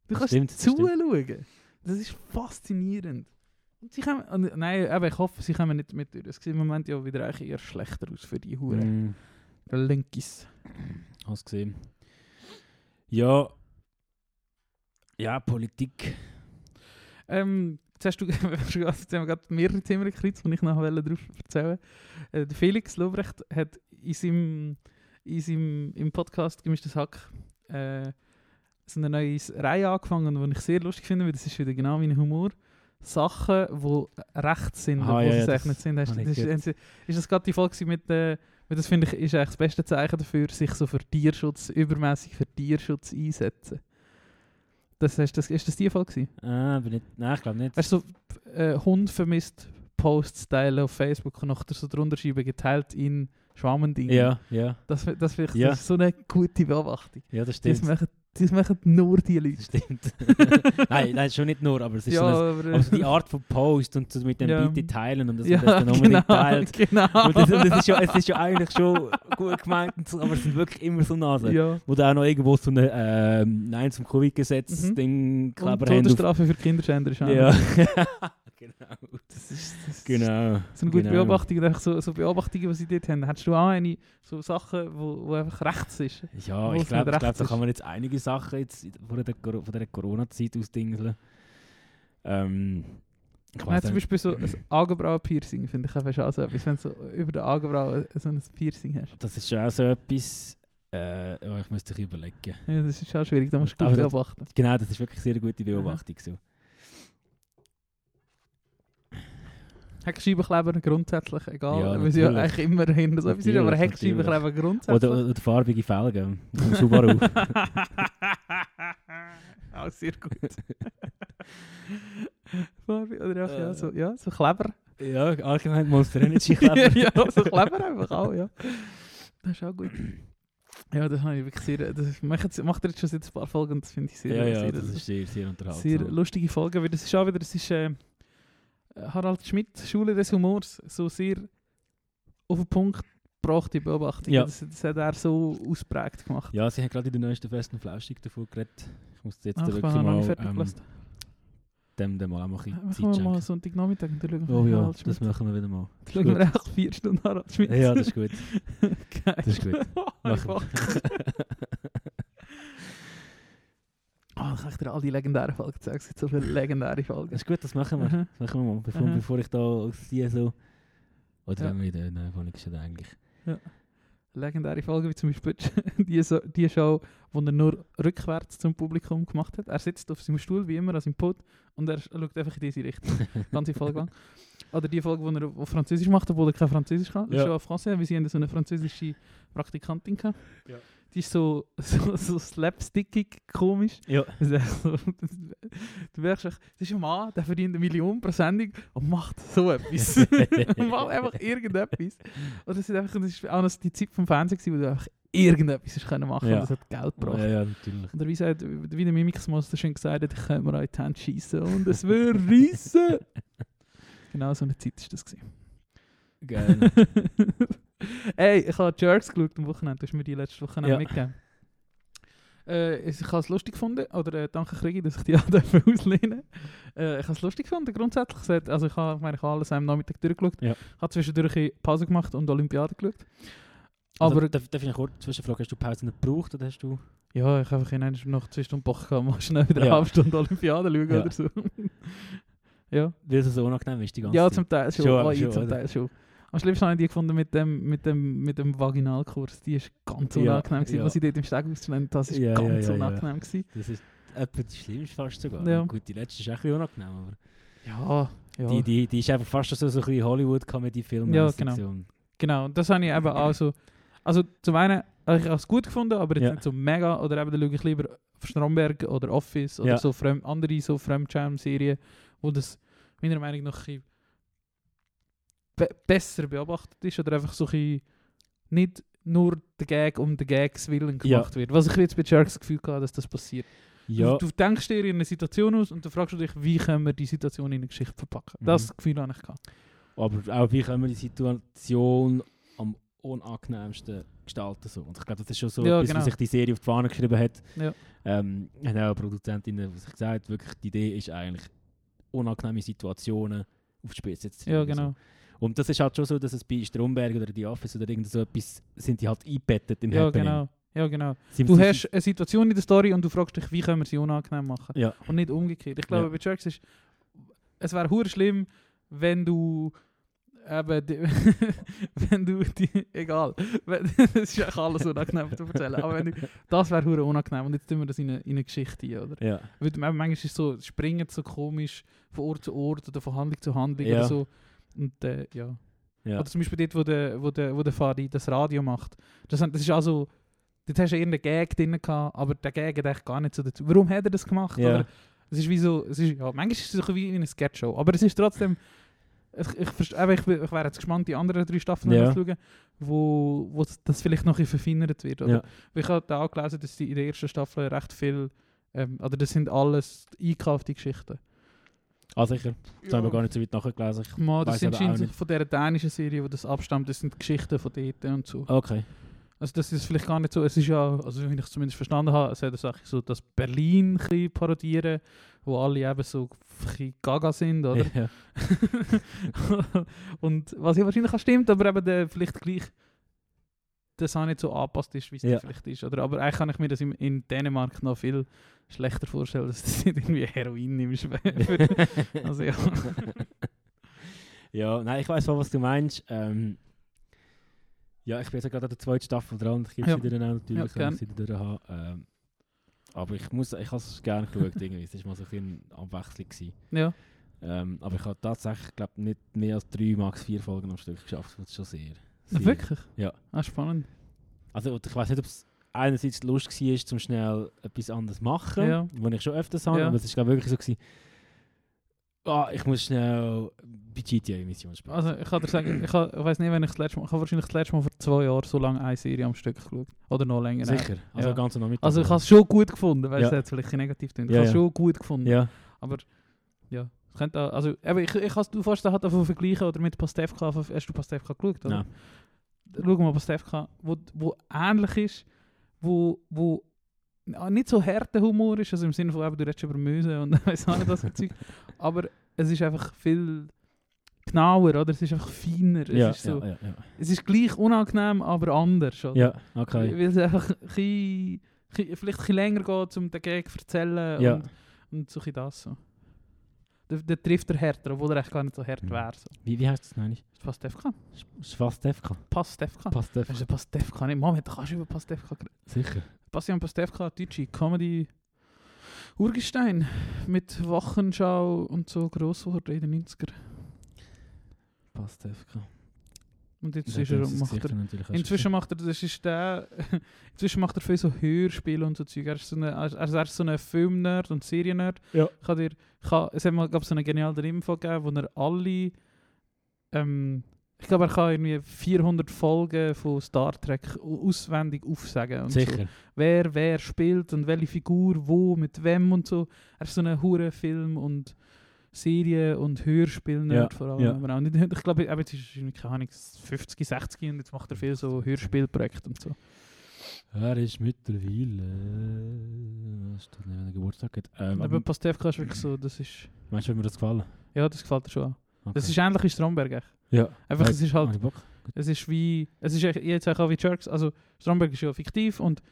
Du kannst zuschauen. Das ist faszinierend. Und sie kommen, nein, aber ich hoffe, sie kommen nicht mit durch. Es sieht im Moment ja wieder eigentlich eher schlechter aus für die Huren. Linkis. Hast du gesehen? Ja, Politik. Jetzt haben wir gerade mehrere Zimmer gekriegt, die ich nachher darauf erzählen wollte. Felix Lobrecht hat in seinem in seinem im Podcast «Gemischtes Hack» so eine neue Reihe angefangen, die ich sehr lustig finde, weil das ist wieder genau mein Humor. Sachen, die recht sind, obwohl sie es eigentlich nicht sind. Ist das gerade die Folge mit... das finde ich ist eigentlich das beste Zeichen dafür, sich so für Tierschutz, übermäßig für Tierschutz einsetzen. Ist das die Folge? Nein, ich glaube nicht. Weißt du, so, Hund vermisst Posts teilen auf Facebook und nachher so drunter schreiben, geteilt in Schwammendingen. Ja. Das ist so eine gute Beobachtung. Ja, das stimmt. Das machen nur die Leute. Das stimmt. nein, schon nicht nur, aber es ist also die Art von Post und so mit dem Bitte teilen und dass man das dann auch nicht teilt. Genau. Es ist ja eigentlich schon gut gemeint, aber es sind wirklich immer so Nasen, wo da auch noch irgendwo so ein Nein zum Covid-Gesetz-Ding kleben. Todesstrafe für Kinderschänder ist auch. Ja. Genau. Das sind gute Beobachtungen, so Beobachtungen, die sie dort haben. Hättest du auch eine so Sachen, wo einfach rechts ist? Ja, ich glaube, da kann man jetzt einige Sachen jetzt von der Corona-Zeit ausdingeln. Zum Beispiel so ein Augenbrauen-Piercing, finde ich einfach schon so etwas, wenn du so über den Augenbrauen so ein Piercing hast. Das ist schon auch so etwas... ich muss dich überlegen. Ja, das ist schon schwierig, da musst du gut beobachten. Genau, das ist wirklich eine sehr gute Beobachtung. So. Heckscheibenkleber grundsätzlich egal, weil sie ja eigentlich immerhin so etwas ist, aber Heckscheibenkleber grundsätzlich. Oder farbige Felgen vom Subaru. Auch sehr gut. So Kleber. Ja, allgemein Monster Energy Kleber. Ja, so Kleber einfach auch, ja. Das ist auch gut. Ja, das habe ich wirklich sehr... Das macht ihr jetzt schon seit ein paar Folgen, das finde ich sehr lustig. Ja, das ist sehr, sehr unterhaltsam. Sehr lustige Folgen, weil das ist auch wieder... Das ist, Harald Schmidt, Schule des Humors, so sehr auf den Punkt gebracht, die Beobachtung. Ja. Das hat er so ausprägt gemacht. Ja, sie haben gerade in der neuesten Fest und Flauschig davon geredet. Ich muss jetzt wirklich mal dem mal auch mal ein bisschen Zeit schenken. Mal Sonntagnachmittag und dann schauen wir Harald Schmidt. Das machen wir wieder mal. Dann schauen wir auch 4 Stunden Harald Schmidt. Ja, das ist gut. Geil. Das ist gut. Machen ich habe dir all die legendären Folgen gezeigt. Es gibt so viele legendäre Folgen. Das ist gut, das machen wir. Das machen wir mal. Bevor ich da ausziehe so... Oder wenn wir in der Folge schon eigentlich... Ja. Legendäre Folgen wie zum Beispiel die Show, die er nur rückwärts zum Publikum gemacht hat. Er sitzt auf seinem Stuhl, wie immer, an seinem Pult und er schaut einfach in diese Richtung. Ganze Folge lang. Oder die Folge, die er auf Französisch macht, obwohl er kein Französisch kann. Das ist schon auf Français, weil sie haben so eine französische Praktikantin gehabt. Ja. Die ist so slapstickig, komisch. Ja. Du merkst, das ist ein Mann, der verdient 1 Million pro Sendung und macht so etwas. Und macht einfach irgendetwas. Und das ist auch noch die Zeit vom Fernsehen, wo du einfach irgendetwas machen konntest. Ja. Das hat Geld gebracht. Ja, natürlich. Und wie der Mimiksmaster schön gesagt hat, ich könnte mir auch in die Hände schiessen und es würde reissen. Genau so eine Zeit war das. Geil. Ey, ich habe Jerks geschaut am Wochenende, du hast mir die letzte Woche mitgegeben. Ich habe es lustig gefunden, oder danke Krigi, dass ich die auch auslehne. Ich habe es lustig gefunden, grundsätzlich gesagt, also ich habe alles am Nachmittag durchgeschaut, habe zwischendurch eine Pause gemacht und Olympiade geschaut. Also, aber darf ich eine kurze Zwischenfrage, hast du Pause nicht gebraucht oder hast du... Ja, ich habe einfach noch 2 Stunden Bock gehabt, mal schnell wieder eine halbe Stunde Olympiade schauen oder so. Ja. Weil es so unangenehm ist die ganze Zeit? Ja, zum Teil schon, zum Teil schon. Am schlimmsten habe ich die gefunden mit dem Vaginalkurs. Die war ganz unangenehm. Ja. Was ich dort im Steg ausgelernt habe, das war ganz unangenehm. Ja. Das ist etwa das Schlimmste fast sogar. Ja. Gut, die letzte ist auch ein bisschen unangenehm. Aber ja. Die ist einfach fast so ein bisschen Hollywood-Comedy-Film. Ja, genau. Und das habe ich eben auch so... Also zum einen habe ich es gut gefunden, aber jetzt nicht so mega. Oder eben, da schaue ich lieber auf Stromberg oder Office oder so andere so Fremdschirm-Serien, wo das meiner Meinung nach besser beobachtet ist oder einfach so ein nicht nur der Gag um den Gags willen gemacht wird. Was ich jetzt bei Jerks das Gefühl hatte, dass das passiert. Ja. Du denkst dir in eine Situation aus und du fragst dich, wie können wir die Situation in eine Geschichte verpacken. Das Gefühl habe ich gehabt. Aber auch wie können wir die Situation am unangenehmsten gestalten. So. Und ich glaube, das ist schon so etwas, wie sich die Serie auf die Fahne geschrieben hat. Ja. Haben auch Produzentinnen gesagt, wirklich die Idee ist eigentlich, unangenehme Situationen auf die Spitze zu treiben. Ja, genau. So. Und das ist halt schon so, dass es bei Stromberg oder The Office oder irgend so etwas sind die halt eingebettet im Happening. Ja, genau. Du hast eine Situation in der Story und du fragst dich, wie können wir sie unangenehm machen? Ja. Und nicht umgekehrt. Ich glaube, bei Jerks ist es wäre schlimm, wenn du eben, die, wenn du die, egal, das ist ja alles unangenehm zu erzählen, aber wenn du, das wäre verdammt unangenehm und jetzt tun wir das in eine Geschichte ein, oder? Ja. Weil manchmal ist so, springen so komisch von Ort zu Ort oder von Handlung zu Handlung oder so. Und ja. Ja. Oder zum Beispiel dort, wo der Fadi das Radio macht. Das ist also, dort hast du irgendeinen Gag drin gehabt, aber der Gag hat eigentlich gar nicht so dazu. Warum hat er das gemacht? Ja. Oder es ist wie so, es ist, ja, manchmal ist es wie in einer Sketchshow, aber es ist trotzdem... Ich wäre jetzt gespannt, die anderen 3 Staffeln anzuschauen, wo das vielleicht noch ein bisschen verfeinert wird. Oder? Ja. Ich habe da auch gelesen, dass die in der ersten Staffel recht viel, oder das sind alles eingekaufte Geschichten. Ah, sicher. Das haben wir gar nicht so weit nachgelesen. Das sind scheinbar von dieser dänischen Serie, wo das abstammt, das sind Geschichten von dort und so. Okay. Also das ist vielleicht gar nicht so, es ist ja, also wenn ich es zumindest verstanden habe, es hat das so das Berlin ein bisschen parodieren, wo alle eben so ein bisschen gaga sind, oder? Ja. Und was ja wahrscheinlich auch stimmt, aber eben der vielleicht gleich, das auch nicht so angepasst ist, wie es vielleicht ist, oder? Aber eigentlich kann ich mir das in Dänemark noch viel schlechter vorstellen, dass das nicht irgendwie Heroin nimmst. Also ja. Ja, nein, ich weiss mal, was du meinst. Ja, ich bin jetzt gerade an der 2. Staffel dran, ich gebe es dir dann natürlich, wenn ich sie dir habe. Aber ich habe es gerne geschaut, irgendwie. Es war mal so ein Abwechslung. Ja. Aber ich habe tatsächlich, glaube ich, nicht mehr als 3, max 4 Folgen am Stück geschafft, was schon sehr. Wirklich? Ja. Ah, spannend. Also ich weiß nicht, ob es einerseits Lust war, zum schnell etwas anderes zu machen, was ich schon öfters habe, aber es war wirklich so, gewesen, ich muss schnell bei GTA-Emissionen spielen. Also ich kann dir sagen, ich weiß nicht, wenn ich das letzte Mal... Ich habe wahrscheinlich das letzte Mal vor 2 Jahren so lange eine Serie am Stück geschaut. Oder noch länger. Sicher. Also ganz noch mit. Also ich habe es schon gut gefunden, weil es jetzt vielleicht negativ klingt. Ich habe es schon gut gefunden. Ja. Aber ja, es könnte auch... Also ich kann es fast davon vergleichen oder mit Pastewka. Hast du Pastewka geschaut? Nein. Schau mal Pastewka, wo ähnlich ist, wo nicht so harter Humor ist, also im Sinne von, du redest über Möse und ich weiss auch nicht, das Zeug. Aber es ist einfach viel genauer, oder? Es ist einfach feiner. Es ist so. Es ist gleich unangenehm, aber anders. Oder? Ja, okay. Weil es einfach vielleicht ein bisschen länger geht, um den Gag zu erzählen und so ein das so. Da trifft er härter, obwohl er eigentlich gar nicht so hart wäre. So. Wie heißt das eigentlich? Pastewka. Pastewka. Hast du Pastewka nicht? Moment, kannst du über Pastewka reden? Sicher. Bastian Pastewka, deutsche Comedy Urgestein mit Wochenschau und so gross wurde in den 90er. Pastewka. Und jetzt macht er viel so Hörspiele und so Zeug. Er ist so ein Film-Nerd und Serien-Nerd. Ja. Es hat mal, glaube ich, so eine geniale Info gegeben, wo er alle... ich glaube, er kann irgendwie 400 Folgen von Star Trek auswendig aufsagen. Und sicher. So. Wer spielt und welche Figur, wo, mit wem und so. Er ist so ein Hurenfilm und Serien und Hörspiel-Nerd vor allem. Ja. Aber auch nicht, ich glaube, jetzt ist er, keine Ahnung, 50, 60 und jetzt macht er viel so Hörspielprojekte und so. Er ist mittlerweile... Was ist das, wenn er Geburtstag hat? Aber Pastewka ist wirklich so, das ist... Meinst du, wird mir das gefallen? Ja, das gefällt dir schon auch. Okay. Das ist ähnlich wie Stromberg eigentlich. Ja. Einfach, es ist halt... Es ist jetzt auch wie Jerks. Also Stromberg ist ja fiktiv und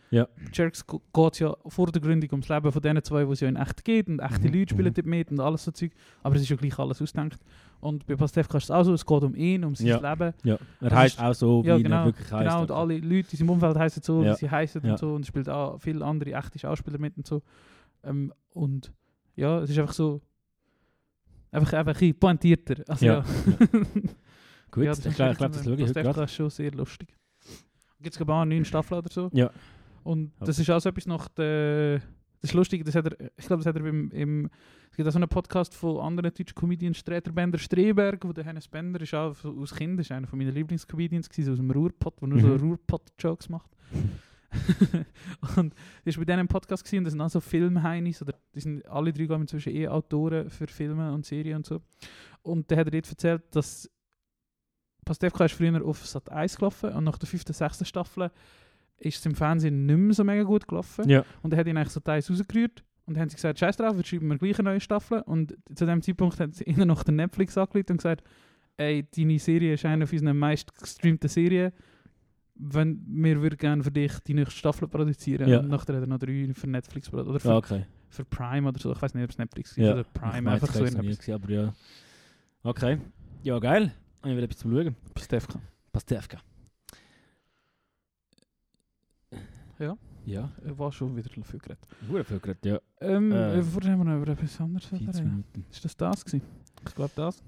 Jerks geht ja vordergründig ums Leben von denen zwei, wo es ja in echt geht und echte Leute spielen dort mit und alles so Zeug. Aber es ist ja gleich alles ausgedacht. Und bei Pastewka ist es auch so, es geht um ihn, um sein Leben. Ja. Er heißt auch so, wie er wirklich heißt. Genau, und alle Leute in seinem Umfeld heißen so, wie sie heißen und so. Und es spielt auch viele andere echte Schauspieler mit und so. Und ja, es ist einfach so... Einfach ein bisschen pointierter. Also, ja. Gut, ja, ich glaube, das schaue ich heute gerade. Das ist schon sehr lustig. Gibt es, glaube ich, auch 9 Staffeln oder so. Ja. Und das ist auch so etwas nach der... Das ist lustig, das hat er es gibt auch so einen Podcast von anderen deutschen Comedians, Streter Bender Streberg, wo der Hannes Bender ist auch als Kind, ist einer von meinen Lieblingscomedians gewesen, aus dem Ruhrpott, der nur so Ruhrpott-Jokes macht. Und das war bei denen im Podcast gewesen, und das sind auch so Filmheinis, oder die sind alle 3 inzwischen Autoren für Filme und Serien und so. Und der hat dort erzählt, dass Pastewka ist früher auf Sat 1 gelaufen und nach der 5. und 6. Staffel ist es im Fernsehen nicht mehr so mega gut gelaufen. Ja. Und er hat ihn eigentlich Sat 1 rausgerührt und haben sie gesagt, scheiß drauf, jetzt schreiben wir gleich eine neue Staffel. Und zu dem Zeitpunkt hat sie ihnen noch den Netflix angeleitet und gesagt, ey, deine Serie ist eine von unseren meist gestreamten Serien. Wenn wir würden gerne für dich die nächste Staffel produzieren und nachher hat er noch 3 für Netflix oder für Prime oder so. Ich weiß nicht, ob es Netflix ist oder Prime. Einfach so. Aber ja. Okay. Ja, geil. Ich will etwas zum Schauen. Pastewka. Ja. Ja. Ich war schon wieder viel geredet. Sehr viel geredet, ja. Vorher haben wir noch über etwas anderes reden. Ist das gewesen? Ich glaube das.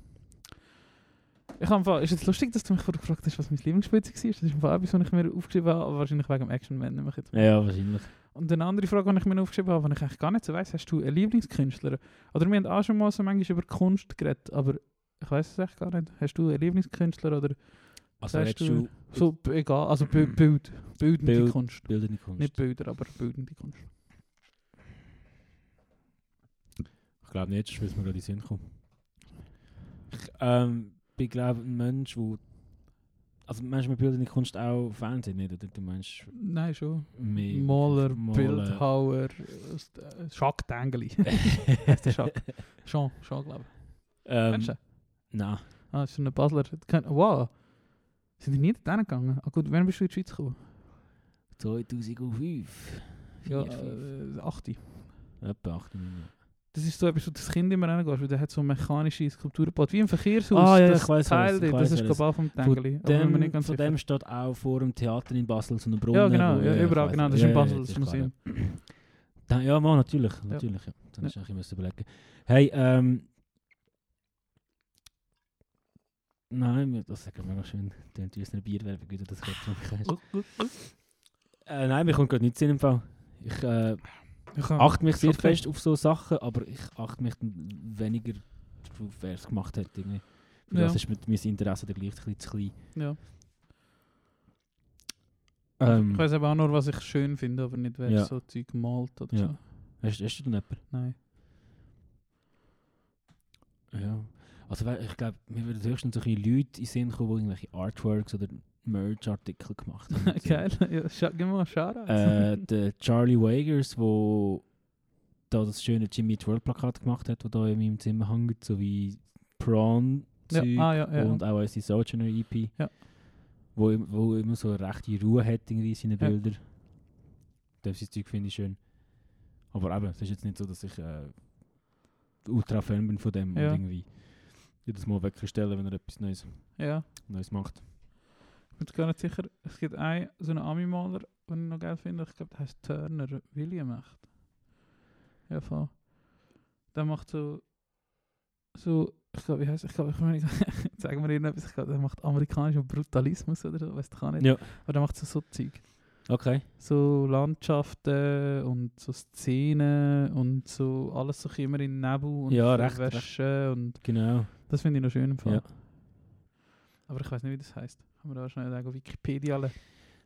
Ist jetzt lustig, dass du mich vorher gefragt hast, was mein Lieblingsspiel war? Das ist etwas, was ich mir aufgeschrieben habe, aber wahrscheinlich wegen dem Action-Man nehme ich jetzt. Ja, wahrscheinlich. Und eine andere Frage, die ich mir aufgeschrieben habe, die ich eigentlich gar nicht so weiss, hast du einen Lieblingskünstler? Oder wir haben auch schon mal so manchmal über Kunst geredet, aber ich weiss es echt gar nicht. Hast du einen Lieblingskünstler oder... Also hast du... So, egal, also bildende Kunst. Bildende Kunst. Nicht Bilder, aber bildende Kunst. Ich glaube nicht, sonst müssen wir gerade in den Sinn kommen. Ich glaube, ein Mensch, der... Also meinst du mit bildende Kunst auch Fernsehen, nicht? Oder du meinst... Nein, schon. Maler, Bildhauer, Schack Tinguely. Heißt der Schack? Jean, glaube ich. Kennst du? Nein. Ah, das ist ein Basler. Wow! Sind die nie dort hingegangen? Ah gut, wann bist du in die Schweiz gekommen? 2005. Ja, 8. Etwa 8. Das ist so etwas, wo das Kind immer reingehst, weil der hat so mechanische Skulpturenbad, wie im Verkehrshaus. Ah ja, das Teil, das ist global vom Tinguely. Von dem steht auch vor dem Theater in Basel so ein Brunnen. Ja genau, überall genau, das ist in Basel, das Museum. Ja, man, natürlich. Ja. Dann ist ich müssen überlegen. Hey, nein, das sagen wir noch schön. Die haben uns eine Bierwerbung wieder, das gehört. Nein, mir kommt gerade nichts in den Fall. Ich achte mich sehr fest auf so Sachen, aber ich achte mich weniger darauf, wer es gemacht hat. Irgendwie. Für das ist mit meinem Interesse der gleich zu klein. Ja. Ich weiss aber auch nur, was ich schön finde, aber nicht, wer so Zeug malt oder so. Hast du denn jemanden? Nein. Ja. Also ich glaube, mir würden höchstens solche Leute in den Sinn kommen, die irgendwelche Artworks oder Merch-Artikel gemacht haben. Geil, ja, gib mal Shoutouts. Der Charlie Wagers, der da das schöne Jimmy Eat World Plakat gemacht hat, das da in meinem Zimmer hängt, sowie Prawn-Zeug und auch unsere Sojourner EP, wo immer so eine rechte Ruhe hat in seinen Bildern. Das Zeug finde ich schön. Aber eben, es ist jetzt nicht so, dass ich ultra-Fan bin von dem und irgendwie... Jedes Mal wegstellen, wenn er etwas Neues macht. Ich bin gar nicht sicher, es gibt einen, so einen Ami-Maler, den ich noch geil finde. Ich glaube, der heißt Turner William echt. Ja, voll. Der macht so ich glaube, wie heißt ich glaube, ich kann nicht sagen, wir etwas, ich glaube, der macht amerikanischen Brutalismus oder so, weiss ich auch nicht. Ja. Aber der macht so Zeug. Okay. So Landschaften und so Szenen und so alles so immer in Nebel und Wäsche und... Genau. Das finde ich noch schön im Fall. Ja. Aber ich weiß nicht, wie das heisst. Haben wir da schnell auf Wikipedia alle.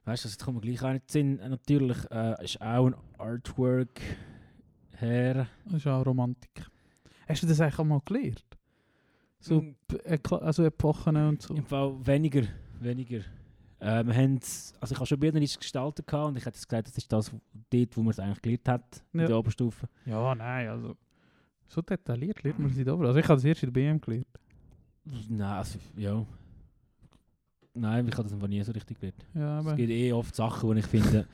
Weißt du, das kommt mir gleich auch nicht in den Sinn. Natürlich ist auch ein Artwork her. Das ist auch Romantik. Hast du das eigentlich auch mal gelernt? So also Epochen und so? Im Fall weniger. Also ich habe schon bildnerisches Gestalten gehabt und ich hätte gesagt, das ist das dort, wo man es eigentlich gelernt hat, in der Oberstufe. Ja, nein, also so detailliert lernt man es nicht. Also ich habe das erst in der BM gelernt. Nein, also, ja. Nein, ich habe das einfach nie so richtig gelernt. Ja, es gibt oft Sachen, die ich finde...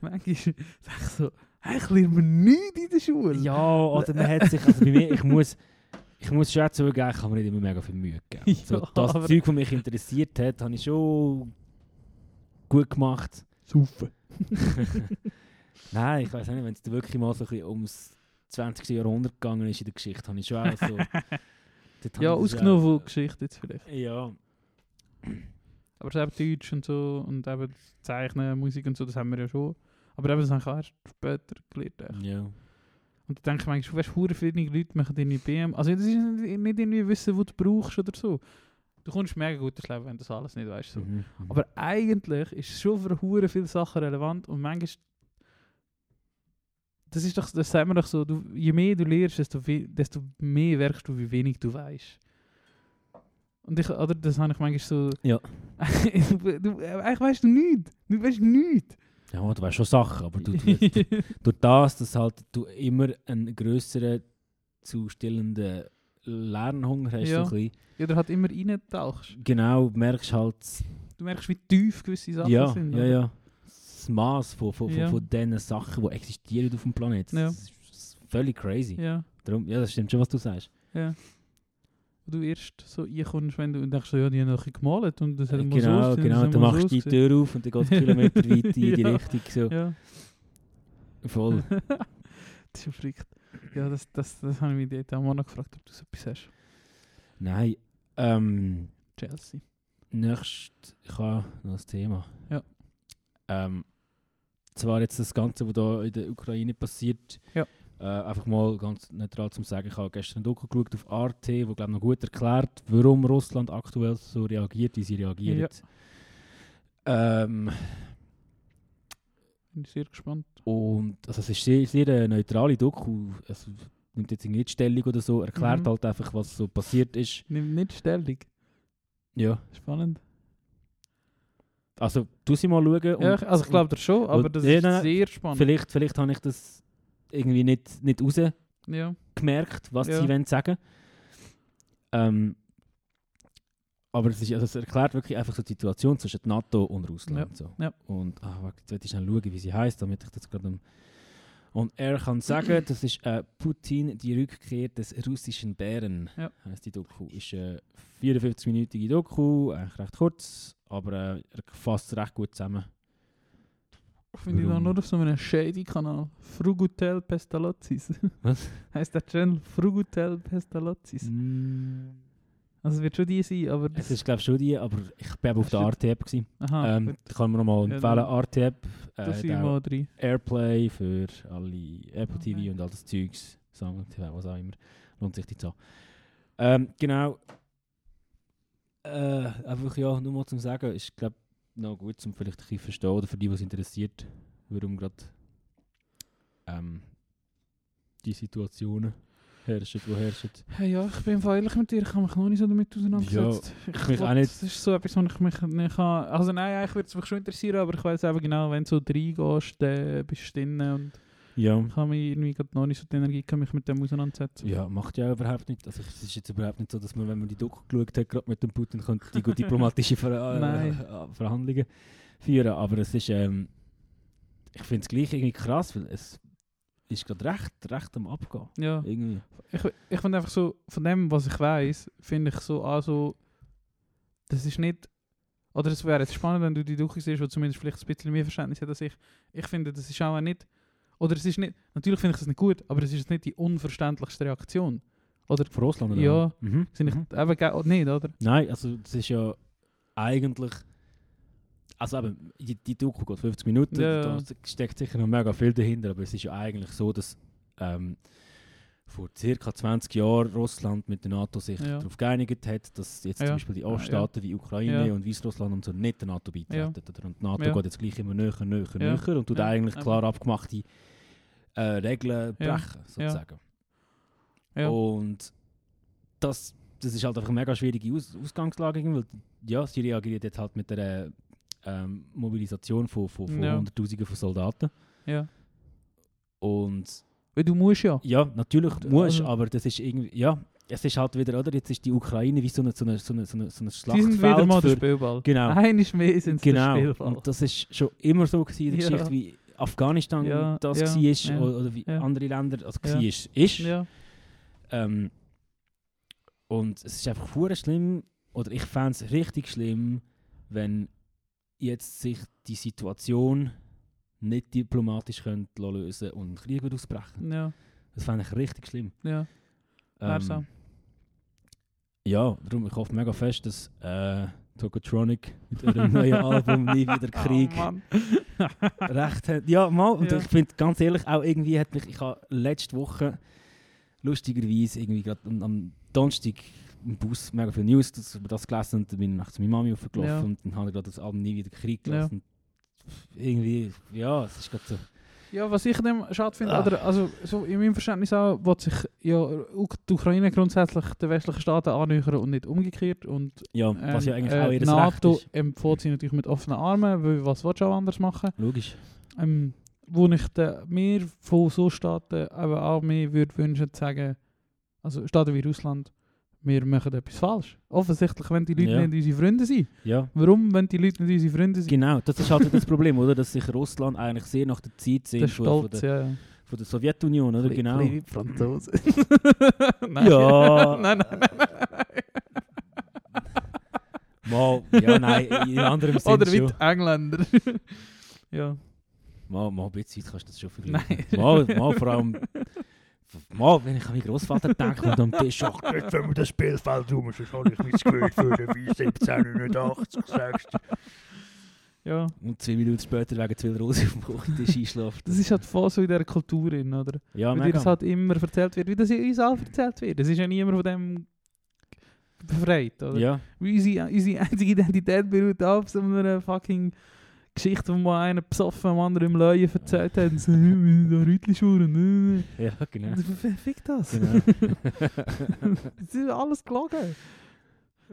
Manchmal sage ich so, ich lerne mir nichts in der Schule. Ja, oder man hat sich, also bei mir, ich muss schon zugeben, ich habe mir nicht immer mega viel Mühe gegeben. Also, das Zeug, das mich interessiert hat, habe ich schon... gut gemacht. Saufen. Nein, ich weiß nicht, wenn es wirklich mal so ein bisschen ums 20. Jahrhundert gegangen ist in der Geschichte, habe ich schon auch so... ja, ausgenommen von Geschichte jetzt vielleicht. Ja. Aber eben Deutsch und so und eben Zeichnen, Musik und so, das haben wir ja schon. Aber eben, das habe ich auch erst später gelernt. Echt. Ja. Und da denke ich manchmal, weißt du, verschiedene Leute machen deine BM... Also das ist nicht irgendwie wissen, was du brauchst oder so. Du kommst mega gut ins Leben, wenn du das alles nicht weißt. So. Mhm. Aber eigentlich ist es schon für hure viele Sachen relevant und manchmal... Das ist doch, das sagt man doch so, je mehr du lernst, desto mehr wirkst du, wie wenig du weißt. Und oder das habe ich manchmal so... Ja. Eigentlich weißt du nichts. Du weißt nichts. Ja, du weißt schon Sachen, aber durch das, dass halt du immer einen grösseren, zustellenden... Lernhunger hast du ein bisschen. Ja, der hat immer reintauchst. Genau, merkst halt... Du merkst, wie tief gewisse Sachen sind. Ja, ja. Das Maß von diesen Sachen, die existieren auf dem Planeten. Ja. Das ist völlig crazy. Ja. Darum, ja, das stimmt schon, was du sagst. Ja. du erst so einkommst, wenn du denkst, ja, die haben noch ein gemalt und das hat man so Genau, dann machst du die Tür auf und dann geht es Kilometer weit in die Richtung. So. Ja. Voll. Das ist verrückt. Ja, das habe ich mich dort auch noch gefragt, ob du so etwas hast. Nein. Chelsea. Nächstes, ich habe noch ein Thema. Ja. Zwar jetzt das Ganze, was da in der Ukraine passiert. Ja. Einfach mal ganz neutral zu sagen, ich habe gestern ein Doku geschaut auf ART, wo glaube noch gut erklärt, warum Russland aktuell so reagiert, wie sie reagiert. Ja. Bin sehr gespannt. Und also es ist sehr eine neutrale Doku. Also, nimmt jetzt nicht Stellung oder so, erklärt halt einfach, was so passiert ist. Nimmt nicht Stellung? Ja. Spannend. Also, du sie mal schauen. Und, ja, also ich glaube das schon, aber das ist sehr spannend. Vielleicht habe ich das irgendwie nicht rausgemerkt, was sie wollen sagen. Aber es erklärt wirklich einfach so die Situation zwischen NATO und Russland. Ja. So. Ja. Und jetzt will ich schnell schauen, wie sie heisst, damit ich das gerade und er kann sagen, das ist Putin, die Rückkehr des russischen Bären. Ja. Heisst die Doku. Ist eine 54-minütige Doku, eigentlich recht kurz, aber er fasst recht gut zusammen. Finde ich da nur auf so einem Shady-Kanal. Frugutel Pestalozis. Was? Heisst der Channel Frugutel Pestalozis? Also es wird schon die sein, aber... Es ist glaube ich schon die, aber ich bin auf der RT-App gewesen. Aha, kann man nochmal empfehlen, RT-App. Das sind mal drin. Airplay für alle Apple TV und all das Zeugs. Samsung TV, was auch immer. Lohnt sich die Zahl. Genau. Einfach ja, nur mal zum Sagen, ist glaube ich noch gut, um vielleicht ein bisschen verstehen oder für die, was interessiert, warum gerade die Situationen herrschen. Hey, ja, ich bin ehrlich mit dir, ich habe mich noch nicht so damit auseinandergesetzt. Ja, das ist so etwas, wo ich mich nicht kann. Also nein, ich würde es mich schon interessieren, aber ich weiss eben genau, wenn du so reingehst, dann bist du drin und ich habe mich irgendwie noch nicht so die Energie gehabt, mich mit dem auseinanderzusetzen. Ja, macht ja auch überhaupt nicht. Also es ist jetzt überhaupt nicht so, dass man, wenn man die Doku geschaut hat, gerade mit dem Putin könnte die gut diplomatische Verhandlungen führen. Aber es ist, ich finde es gleich irgendwie krass, weil es ist gerade recht am Abgehen. Ja. Irgendwie. Ich finde einfach so, von dem, was ich weiss, finde ich so, also, das ist nicht, oder es wäre jetzt spannend, wenn du die Doku siehst, wo zumindest vielleicht ein bisschen mehr Verständnis hat als ich. Ich finde, das ist auch nicht, oder es ist nicht, natürlich finde ich das nicht gut, aber es ist nicht die unverständlichste Reaktion. Oder? Von Russland? Oder? Ja. Sind ich eben nicht, oder? Nein, also, das ist ja eigentlich, also eben, die Doku geht 50 Minuten, da steckt sicher noch mega viel dahinter, aber es ist ja eigentlich so, dass vor ca. 20 Jahren Russland mit der NATO sich darauf geeinigt hat, dass jetzt zum Beispiel die Oststaaten wie Ukraine und Weißrussland und so nicht der NATO beitreten. Ja. Und die NATO geht jetzt gleich immer näher und tut eigentlich klar abgemachte Regeln brechen, sozusagen. Ja. Und das ist halt einfach eine mega schwierige Ausgangslage, weil sie reagiert jetzt halt mit der Mobilisation von Hunderttausenden von Soldaten. Ja. Und... Weil du musst ja. Ja, natürlich musst, aber das ist irgendwie... Ja, es ist halt wieder, oder? Jetzt ist die Ukraine wie so ein Schlachtfeld. Sie sind wieder mal der Spielball. Genau. Eines mehr sind sie der Spielball. Und das ist schon immer so gewesen, in der Geschichte, wie Afghanistan das war oder wie andere Länder das war. Ja. Und es ist einfach verdammt schlimm, oder ich fände es richtig schlimm, wenn... jetzt sich die Situation nicht diplomatisch lösen lassen und einen Krieg wird ausbrechen. Ja. Das fände ich richtig schlimm. Ja, so. Ja, darum, ich hoffe mega fest, dass Tocotronic mit ihrem neuen Album «Nie wieder Krieg» recht hat. Ja, mal, und ich finde, ganz ehrlich, auch irgendwie hat mich, ich habe letzte Woche lustigerweise irgendwie gerade am Donnerstag im Bus mega viel News über das gelesen und dann bin ich nachts zu meiner Mami aufgelaufen und dann habe ich gerade das Album «Nie wieder Krieg» gelesen. Ja. Irgendwie, es ist gerade so. Ja, was ich dem schade finde, oder also so in meinem Verständnis auch, will sich die Ukraine grundsätzlich den westlichen Staaten annähern und nicht umgekehrt. Und, was ja eigentlich auch ihr Recht ist. NATO empfiehlt sie natürlich mit offenen Armen, weil was willst du auch anders machen? Logisch. Wo ich mir von so Staaten aber auch mehr würde wünschen, zu sagen, also Staaten wie Russland, wir machen etwas falsch. Offensichtlich, wenn die Leute nicht unsere Freunde sind. Ja. Warum, wenn die Leute nicht unsere Freunde sind? Genau, das ist halt das Problem, oder? Dass sich Russland eigentlich sehr nach der Zeit sehnt von der Sowjetunion, oder? Genau. Franzosen. Nein. Ja. Nein. Mal, ja, nein, in anderem Sinn oder schon. Oder mit Engländer. Ja. Mal ein bisschen Zeit kannst du das schon vergleichen. Mal vor allem... Mal, wenn ich an meinen Grossvater denke und am Tisch sage, jetzt wenn wir das Spielfeld rum, sonst habe ich mein Gefühl für den wie 1789, sagst du. Ja. Und 2 Minuten später wegen 2 Rosen auf dem Kochtisch einschlafen. Das ist halt voll so in dieser Kultur drin, oder? Ja, wie dir das halt immer erzählt wird, wie das uns allen erzählt wird. Es ist ja niemand von dem befreit, oder? Ja. Wie unsere einzige Identität beruht auf so einer fucking... Geschichte, die mal einer besoffen dem anderen im Löwen verzeiht hat und so, wir sind da Rütli-Schuren. Ja, genau. Fick das. Genau. Das ist alles gelogen.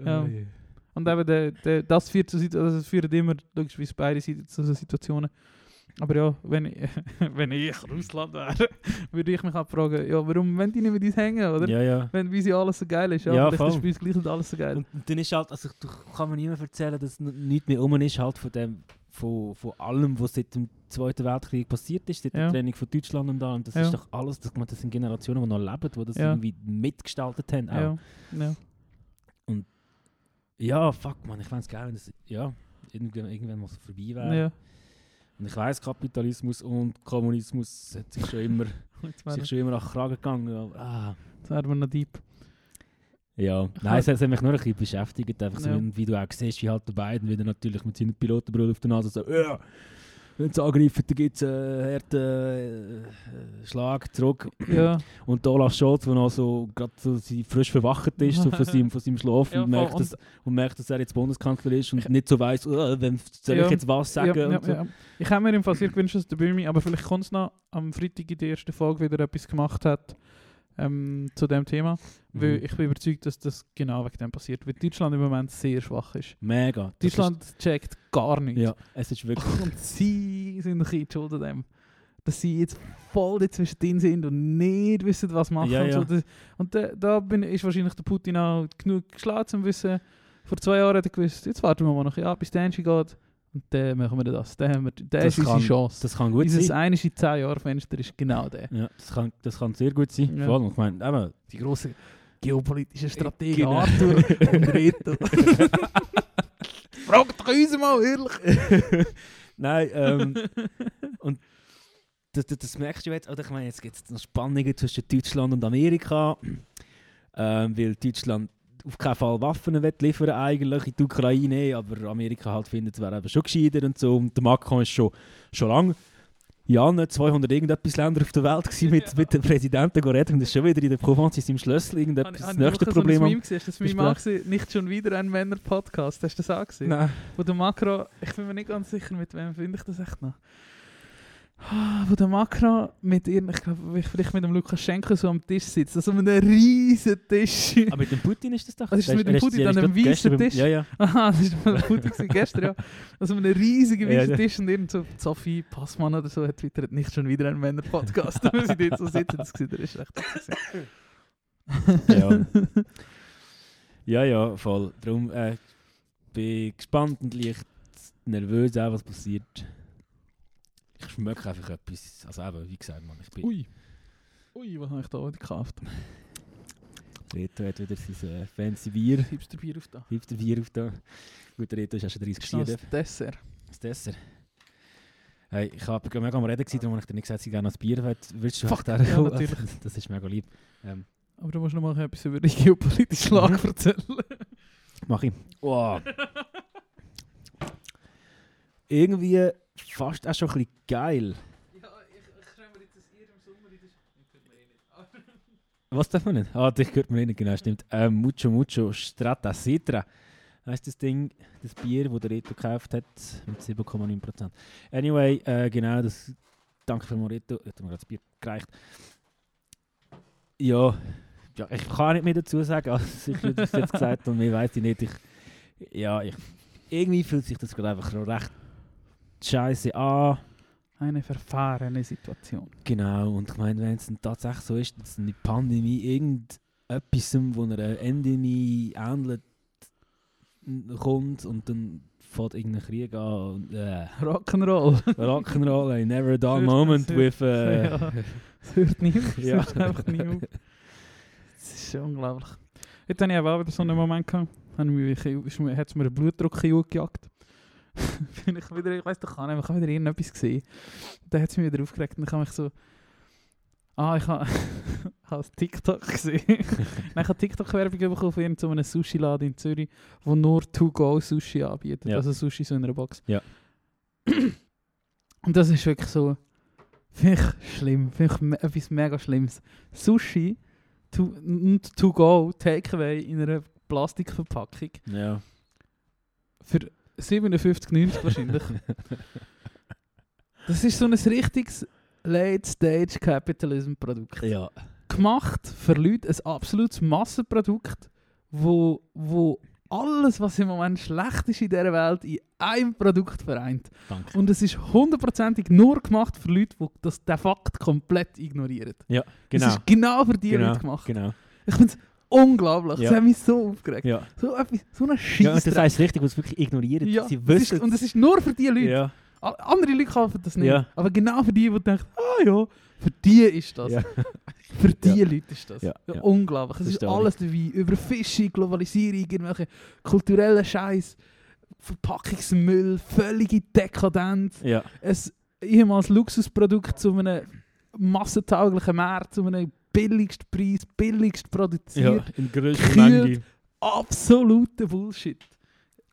Ja. Oh, yeah. Und eben, das führt zu immer, logischerweise beide Seiten zu so Situationen. Aber ja, wenn ich Russland wäre, würde ich mich auch fragen, ja, warum wollen die nicht mit uns hängen, oder? Ja, ja. Wenn wie sie alles so geil ist, ja, ja, das ist bei uns gleich und alles so geil. Und dann ist halt, also kann man niemand erzählen, dass nichts mehr rum ist, halt von dem, von allem, was seit dem Zweiten Weltkrieg passiert ist, seit der Trennung von Deutschland und da. Und das ist doch alles, das sind Generationen, die noch leben, die das irgendwie mitgestaltet haben. Auch. Ja. Ja. Und ja, fuck man, ich fände es geil, wenn das irgendwann mal so vorbei wäre. Ja. Und ich weiss, Kapitalismus und Kommunismus hat sich schon immer, an den Kragen gegangen. Aber, Jetzt werden wir noch deep. Ja, nein, es hat mich nur ein bisschen beschäftigt. Einfach so, wie du auch siehst, wie halt der Biden wieder natürlich mit seinem Pilotenbrille auf der Nase so, wenn sie angreifen, dann gibt es einen harten Schlag zurück. Ja. Und der Olaf Scholz, der noch so, gerade so frisch verwacht ist so von seinem Schlaf und merkt, dass er jetzt Bundeskanzler ist und nicht so weiss, soll ich jetzt was sagen? Ja, und so. Ich habe mir im Fall sehr gewünscht, dass der Böhmi, aber vielleicht kommt es noch am Freitag in der ersten Folge wieder etwas gemacht hat zu diesem Thema. Weil ich bin überzeugt, dass das genau wegen dem passiert. Weil Deutschland im Moment sehr schwach ist. Mega. Deutschland checkt gar nichts. Ja, es ist wirklich... Und sie sind ein bisschen schuld an dem. Dass sie jetzt voll dazwischen drin sind und nicht wissen, was machen. Ja, ja. Und ist wahrscheinlich der Putin auch genug geschlagen, um zu wissen. Vor 2 Jahren hat er gewusst, jetzt warten wir mal noch ein Jahr, bis der Ende geht. Und dann machen wir das. Das ist unsere Chance. Das kann gut sein. Dieses eine 10-Jahr-Fenster ist genau der. Ja, das kann sehr gut sein. Ja. Vor allem, ich meine, eben, die grosse... geopolitische Strategie Arthur und Reto. Fragt doch uns mal, ehrlich. Nein, und das merkst du jetzt, oder ich meine, jetzt gibt es noch Spannungen zwischen Deutschland und Amerika, weil Deutschland auf keinen Fall Waffen will liefern eigentlich in die Ukraine, aber Amerika halt findet, es wäre eben schon gescheiter und so, und der Macron ist schon lange. Ja, nicht 200 irgendetwas Länder auf der Welt gewesen, mit dem Präsidenten reden und das ist schon wieder in der Provence in seinem Schlössl irgendetwas das nächste Problem. Hast du das Meme gesehen? Nicht schon wieder ein Männer-Podcast, hast du das auch gesehen? Nein. Wo der Macron, ich bin mir nicht ganz sicher, mit wem finde ich das echt noch. Wo der Macron mit ihren, ich glaube, vielleicht mit dem Lukaschenko so am Tisch sitzt, also mit einem riesen Tisch. Aber mit dem Putin ist das doch? Also ist mit dem Putin an einem weißen Tisch? Ja, ja. Aha, das war mit dem Putin gestern, ja. Also mit einem riesigen weißen Tisch und irgend so Sophie Passmann oder so hat twittert, nicht schon wieder ein Männer-Podcast, wo sie dort so sitzen, das ist echt. Ja, voll. Darum bin ich gespannt und leicht nervös auch, was passiert. Ich schmecke einfach etwas. Also eben, wie gesagt, Mann, ich bin... Ui, was habe ich da heute gekauft? Reto hat wieder sein fancy Bier. Hipster Bier auf da. Gut, Reto ist auch schon 30 Jahre. Das Dessert. Hey, ich habe mega am Reden gewesen, darum habe ich dir nicht gesagt, sie gerne noch ein Bier willst du. Fuck, ja, natürlich. Das ist mega lieb. Aber du musst noch mal etwas über die geopolitische Lage erzählen. Mach ich. Wow. Irgendwie... Fast auch schon ein bisschen geil. Ja, ich schreibe jetzt, dass ihr im Sommer in der Schule... Was darf man nicht? Dich hört man nicht, genau, stimmt. Mucho Strata Citra heisst das Ding, das Bier, das der Reto gekauft hat, mit 7,9%. Anyway, genau, das... Danke für den Reto, hat mir das Bier gereicht. Ja, ich kann nicht mehr dazu sagen, also ich habe das jetzt gesagt und mehr weiss ich nicht. Irgendwie fühlt sich das gerade einfach recht... Scheiße an. Eine verfahrene Situation. Genau, und ich meine, wenn es dann tatsächlich so ist, dass eine Pandemie irgendetwas, wo eine Endemie ähnelt, kommt und dann fährt irgendein Krieg an. Rock'n'Roll. Rock'n'Roll, I never a dull moment with... Es hört niemand, es hört einfach niemand. Das ist unglaublich. Jetzt hatte ich auch wieder so einen Moment gehabt. hat es mir einen Blutdruck gejagt. Ich weiss doch gar nicht, ich habe wieder irgendetwas gesehen. Dann hat es mich wieder aufgeregt und dann habe ich so... ich habe TikTok gesehen. Nein, ich habe TikTok-Werbung bekommen von irgendeinem Sushi-Laden in Zürich, der nur To-Go-Sushi anbietet. Ja. Also Sushi so in einer Box. Ja. Und das ist wirklich so... Finde ich schlimm. Finde ich etwas mega Schlimmes. Sushi und To-Go, Takeaway in einer Plastikverpackung. Ja. Für 57,90 wahrscheinlich. Das ist so ein richtiges... Late-Stage-Capitalism-Produkt. Ja. Gemacht für Leute, ein absolutes Massenprodukt, wo alles, was im Moment schlecht ist in dieser Welt, in einem Produkt vereint. Danke. Und es ist 100%ig nur gemacht für Leute, die das de facto komplett ignorieren. Ja, genau. Es ist genau für die Leute gemacht. Genau. Ich finde es unglaublich. Ja. Das hat mich so aufgeregt. Ja. So eine Scheissdreck. Ja, und das heisst richtig, was wirklich ignorieren. Ja. Sie wissen. Und es ist nur für die Leute. Ja. Andere Leute kaufen das nicht, ja. Aber genau für die denken, für die ist das. Ja. Für die Leute ist das. Ja. Ja, unglaublich. Es ist alles dabei. Überfischung, Globalisierung, irgendwelche kulturellen Scheiß, Verpackungsmüll, völlige Dekadenz. Ja. Ein ehemals Luxusprodukt zu einem massentauglichen Markt, zu einem billigsten Preis, billigst produziert. Ja, in grösster Menge. Absoluter Bullshit.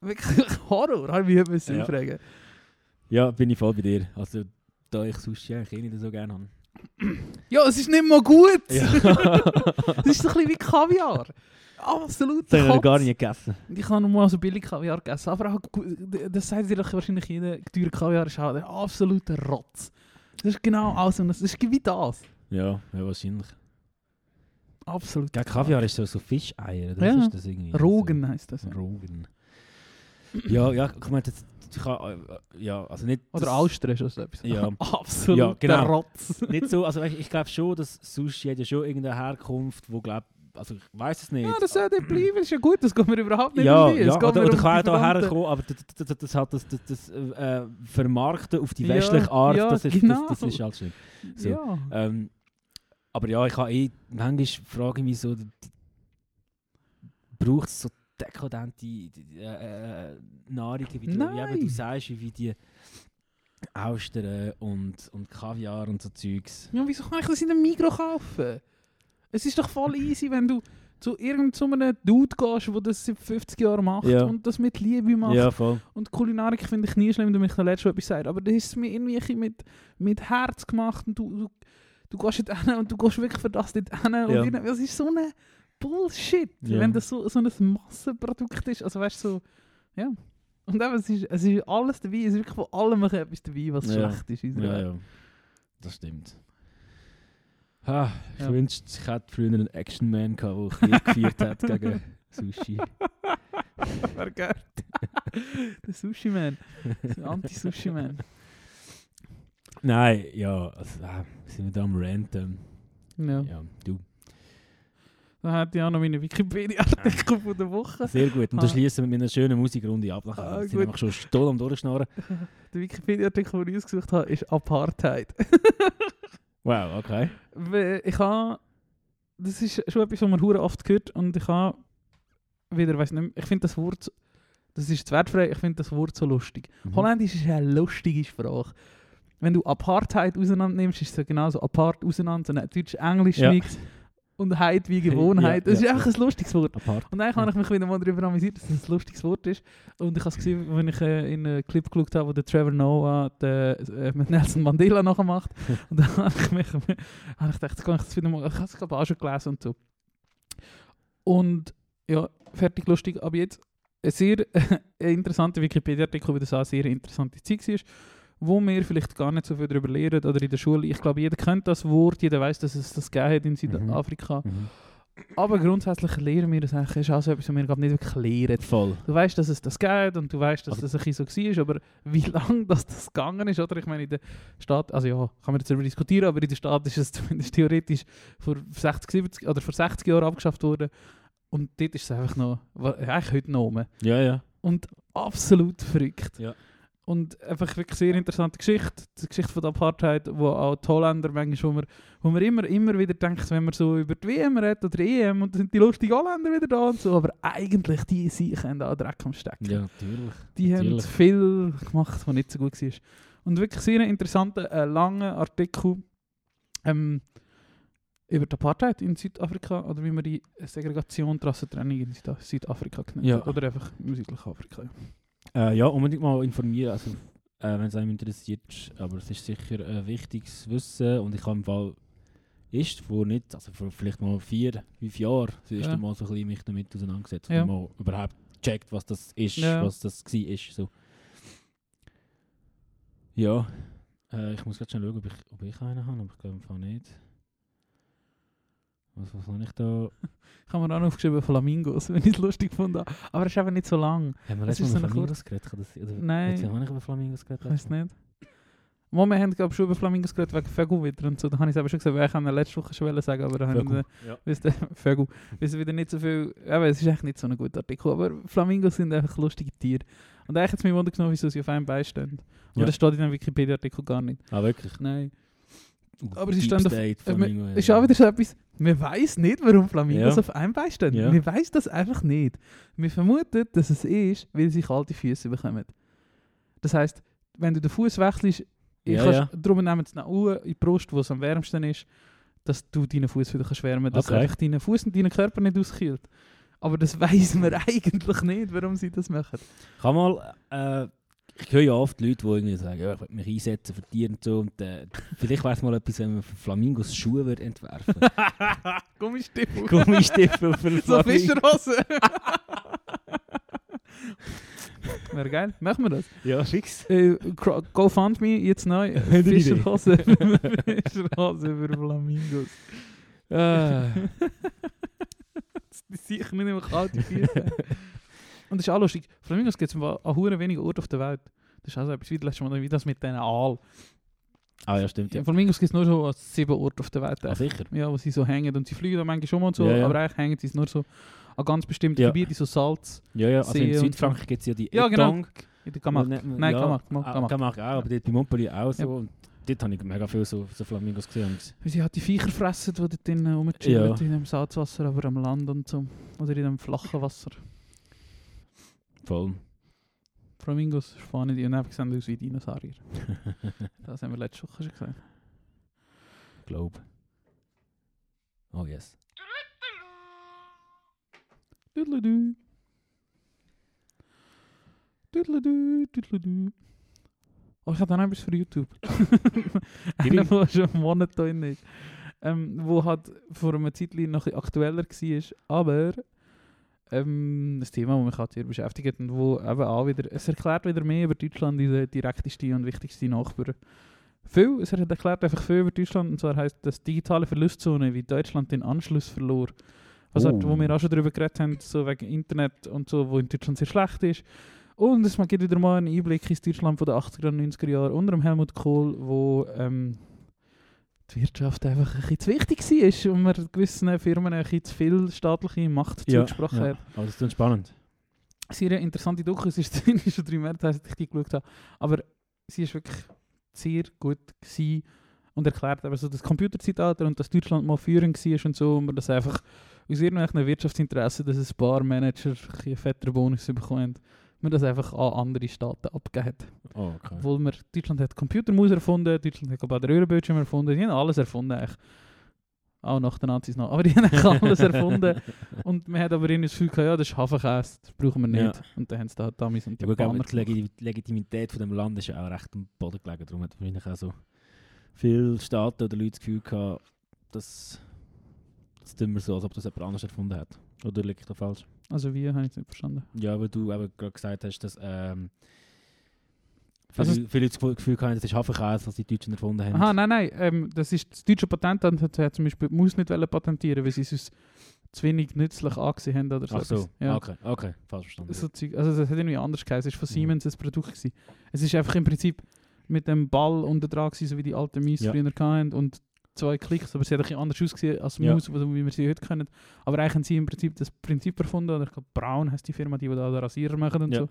Wirklich Horror, habe ich mich aufregen müssen. Ja, bin ich voll bei dir. Also, da ich Sushi eigentlich nicht so gerne habe. Ja, es ist nicht mal gut! Ja. Es ist so ein bisschen wie Kaviar. Absolut. Das habe ich gar nicht gegessen. Ich habe nur so billig Kaviar gegessen. Aber auch, das sagt dir wahrscheinlich jeder, teurer Kaviar ist auch der absolute Rotz. Das ist genau alles. Das ist wie das. Ja, wahrscheinlich. Absolut. Ja, Kaviar ist so Fischeier. Das ist das irgendwie. Rogen so. Heisst das. Ja. Rogen. Ja, ich meine, das... also nicht... Oder Alster ist das etwas. Ja. Absolut, ja, genau. Der Rotz. Nicht so, also ich glaube schon, dass Sushi hat ja schon irgendeine Herkunft, wo glaubt, also ich weiss es nicht. Ja, das soll nicht bleiben, ist ja gut, das geht mir überhaupt nicht mehr. Ja, oder kann ja da herkommen, aber das Vermarkten auf die westliche Art, das ist halt schlimm. So. Ja. Aber ja, ich habe manchmal frage ich mich so, braucht es so dekadente Nahrung, wie du sagst, wie die Austern und Kaviar und so Zeugs. Ja, wieso kann ich das in einem Migro kaufen? Es ist doch voll easy, wenn du zu irgendeinem Dude gehst, der das seit 50 Jahren macht und das mit Liebe macht. Ja, voll. Und Kulinarik finde ich nie schlimm, wenn du mich noch letztes Mal etwas sagst. Aber das ist mir irgendwie mit Herz gemacht und du gehst dort hin und du gehst wirklich für das dort hin. Ja. Das ist so eine... Bullshit, wenn das so ein Massenprodukt ist. Also weißt du, Und eben, es ist alles dabei, es ist wirklich von allem etwas dabei, was schlecht ist in unserer Welt. Das stimmt. Ich wünschte, ich hätte früher einen Action-Man gehabt, der geführt hat gegen Sushi. Wer gehört? Der Sushi-Man. Der Anti-Sushi-Man. Nein, sind wir da am Ranten. Ja, du. Da hatte ich auch noch meine Wikipedia-Artikel von der Woche. Sehr gut. Und dann schließen wir mit einer schönen Musikrunde ab. Jetzt sind wir schon toll am Durchschnarren. Der Wikipedia-Artikel, den ich ausgesucht habe, ist Apartheid. Wow, okay. Das ist schon etwas, was man verdammt oft gehört. Und ich habe wieder, weiss nicht, ich finde das Wort, das ist wertfrei, ich finde das Wort so lustig. Mhm. Holländisch ist eine lustige Sprache. Wenn du Apartheid auseinander nimmst, ist es genauso apart auseinander, so ein Deutsch-Englisch-Mix. Und Heid wie Gewohnheit. Das ist einfach ein lustiges Wort. Apart. Und eigentlich habe ich mich wieder mal darüber amüsiert, dass das ein lustiges Wort ist. Und ich habe es gesehen, wenn ich in einen Clip geschaut habe, wo der Trevor Noah mit Nelson Mandela nachher macht. Und dann habe ich mich gedacht, jetzt kann ich das wieder mal. Ich habe es auch schon gelesen und so. Und ja, fertig, lustig. Aber jetzt ein sehr interessanter Wikipedia-Artikel, wie das auch sehr interessante Zeit war. Wo wir vielleicht gar nicht so viel darüber lernen oder in der Schule. Ich glaube, jeder kennt das Wort, jeder weiß, dass es das gegeben hat in Südafrika. Mhm. Aber grundsätzlich lernen wir das eigentlich, ist auch so etwas, was wir nicht wirklich lernen. Voll. Du weißt, dass es das gegeben und du weißt, dass das ein bisschen so war, aber wie lange das gegangen ist, oder? Ich meine, in der Stadt, also ja, kann man jetzt darüber diskutieren, aber in der Stadt ist es zumindest theoretisch vor 60 Jahren abgeschafft worden. Und dort ist es einfach noch, eigentlich heute noch rum. Ja, ja. Und absolut verrückt. Ja. Und einfach wirklich sehr interessante Geschichte. Die Geschichte von der Apartheid, wo auch die Holländer manchmal, wo man immer wieder denkt, wenn man so über die WM redet oder die EM, und sind die lustigen Holländer wieder da und so. Aber eigentlich, die haben auch Dreck am Stecken. Ja, natürlich. Die haben viel gemacht, was nicht so gut war. Und wirklich sehr interessanten, langen Artikel über die Apartheid in Südafrika, oder wie man die Segregation, Rassentrennung in Südafrika genannt hat. Oder einfach im südlichen Afrika. Ja, unbedingt mal informieren, also, wenn es einem interessiert. Aber es ist sicher ein wichtiges Wissen, und ich habe im Fall, vor vielleicht mal 4-5 Jahren, erste Mal so ein bisschen mich damit auseinandergesetzt und mal überhaupt gecheckt, was das ist, was das war. So. Ja, ich muss gerade schon schauen, ob ich einen habe, aber ich glaube im Fall nicht. Was habe ich da? Ich habe mir auch noch aufgeschrieben, Flamingos, wenn ich es lustig fand. Aber es ist einfach nicht so lang. Haben wir letztes Mal über Flamingos geredet? Nein. Haben wir nicht über Flamingos geredet? Ich weiß nicht. Mal, wir haben schon über Flamingos geredet wegen Vögel wieder und so. Da habe ich es aber schon gesagt, weil ich letzte Woche schon sagen, aber da haben wir wieder nicht so viel... Aber es ist echt nicht so ein guter Artikel, aber Flamingos sind einfach lustige Tiere. Und eigentlich hat es mich wundert genommen, wieso sie auf einem Bein stehen. Aber das steht in einem Wikipedia-Artikel gar nicht. Ah, wirklich? Nein. Aber sie stehen auf... ist auch wieder so etwas... Man weiss nicht, warum Flamingos auf einem Bein stehen. Ja. Man weiss das einfach nicht. Man vermutet, dass es ist, weil sie kalte Füße bekommen. Das heisst, wenn du den Fuß wechselst, darum nehmen sie nach oben in die Brust, wo es am wärmsten ist, dass du deinen Fuß wieder wärmen kannst, dass einfach deinen Fuß und deinen Körper nicht auskühlt. Aber das weiss man eigentlich nicht, warum sie das machen. Kann mal... Ich höre ja oft Leute, die irgendwie sagen, ich will mich einsetzen für Tiere und so. Und, vielleicht wäre es mal etwas, wenn man für Flamingos Schuhe würde entwerfen. Gummistiefel. Gummistiefel für Flamingos. So Fischerhosen. Wäre geil. Machen wir das? Ja, fix. GoFundMe jetzt neu. Fischerhosen für Flamingos. Sicher nicht mehr kalte Füße. Und das ist auch lustig, Flamingos gibt es an huere wenigen Orten auf der Welt. Das ist auch so etwas wie letztes Mal, wie das mit diesen Aal. Ah ja, stimmt. Ja. Flamingos gibt es nur so an 7 Orten auf der Welt. Ah, sicher? Ja, wo sie so hängen und sie fliegen da manchmal schon mal und so, aber eigentlich hängen sie nur so an ganz bestimmten Gebieten, so Salz. Ja, ja, also in Südfrankreich gibt es ja die Etang. Ja, genau. In der Camargue. Nein, Camargue auch, aber dort bei Montpellier auch so. Und dort habe ich mega viele so Flamingos gesehen. Weil sie halt die Viecher fressen, die dort rumchillen, in dem Salzwasser, aber am Land und so. Oder in dem flachen Wasser. Voll. Flamingos spannend, die einfach sehen aus wie Dinosaurier. Das haben wir letzte Woche schon gesagt. Globe. Oh yes. Düdelü. Düdelü, düdelü. Oh, ich habe dann etwas für YouTube. Einer, der schon einen Monat drin ist. Wo halt vor einer Zeit noch aktueller war, aber... das Thema, das mich halt hier beschäftigt und wo eben auch wieder, es erklärt wieder mehr über Deutschland, unsere direkteste und wichtigste Nachbarn. Es erklärt einfach viel über Deutschland, und zwar heisst das digitale Verlustzone, wie Deutschland den Anschluss verlor. Also halt, wo wir auch schon darüber geredet haben, so wegen Internet und so, wo in Deutschland sehr schlecht ist. Und es gibt wieder mal einen Einblick ins Deutschland von den 80er und 90er Jahren, unter dem Helmut Kohl, wo die Wirtschaft einfach ein bisschen zu wichtig war und man gewissen Firmen ein bisschen zu viel staatliche Macht zugesprochen hat. Ja, aber das ist spannend. Sehr interessante Doku, es ist schon 3 März, als ich die geschaut habe. Aber sie war wirklich sehr gut und erklärt eben so das Computerzeitalter und dass Deutschland mal führend war und so. Und das einfach aus irgendwelchen Wirtschaftsinteressen, dass ein paar Manager einen fetten Bonus bekommen, man das einfach an andere Staaten abgegeben hat. Oh, okay. Obwohl man, Deutschland hat Computermaus erfunden, Deutschland hat auch den Röhrenbildschirm erfunden, die haben alles erfunden eigentlich. Auch nach den Nazis noch, aber die haben eigentlich alles erfunden. Und man hat aber irgendwie das Gefühl gehabt, ja, das ist Hafenkäse, das brauchen wir nicht. Ja. Und dann haben sie da halt damals und die Japaner gemacht. Die Legitimität von dem Land ist ja auch recht am Boden gelegen, darum hat wahrscheinlich auch so viele Staaten oder Leute das Gefühl gehabt, das tun wir so, als ob das jemand anders erfunden hat. Oder liege ich da falsch? Also wie, habe ich es nicht verstanden. Ja, weil du eben gerade gesagt hast, dass viele Leute das Gefühl haben, das ist Hafenkäse, was die Deutschen erfunden haben. Aha, nein, das deutsche Patentamt hat zum Beispiel die Maus nicht patentieren, weil sie es zu wenig nützlich angesehen haben oder so. Ach so, ja. Okay, falsch verstanden. Also das hat irgendwie anders geheißen, es war von Siemens ein Produkt gewesen. Es ist einfach im Prinzip mit dem Ball unter dran gewesen, so wie die alten Mäuse früher hatten, und 2 Klicks, aber sie hat ein bisschen anders ausgesehen als Maus, wie wir sie heute kennen. Aber eigentlich haben sie im Prinzip das Prinzip erfunden. Oder ich glaube, Brown heisst die Firma, die da Rasierer machen und so.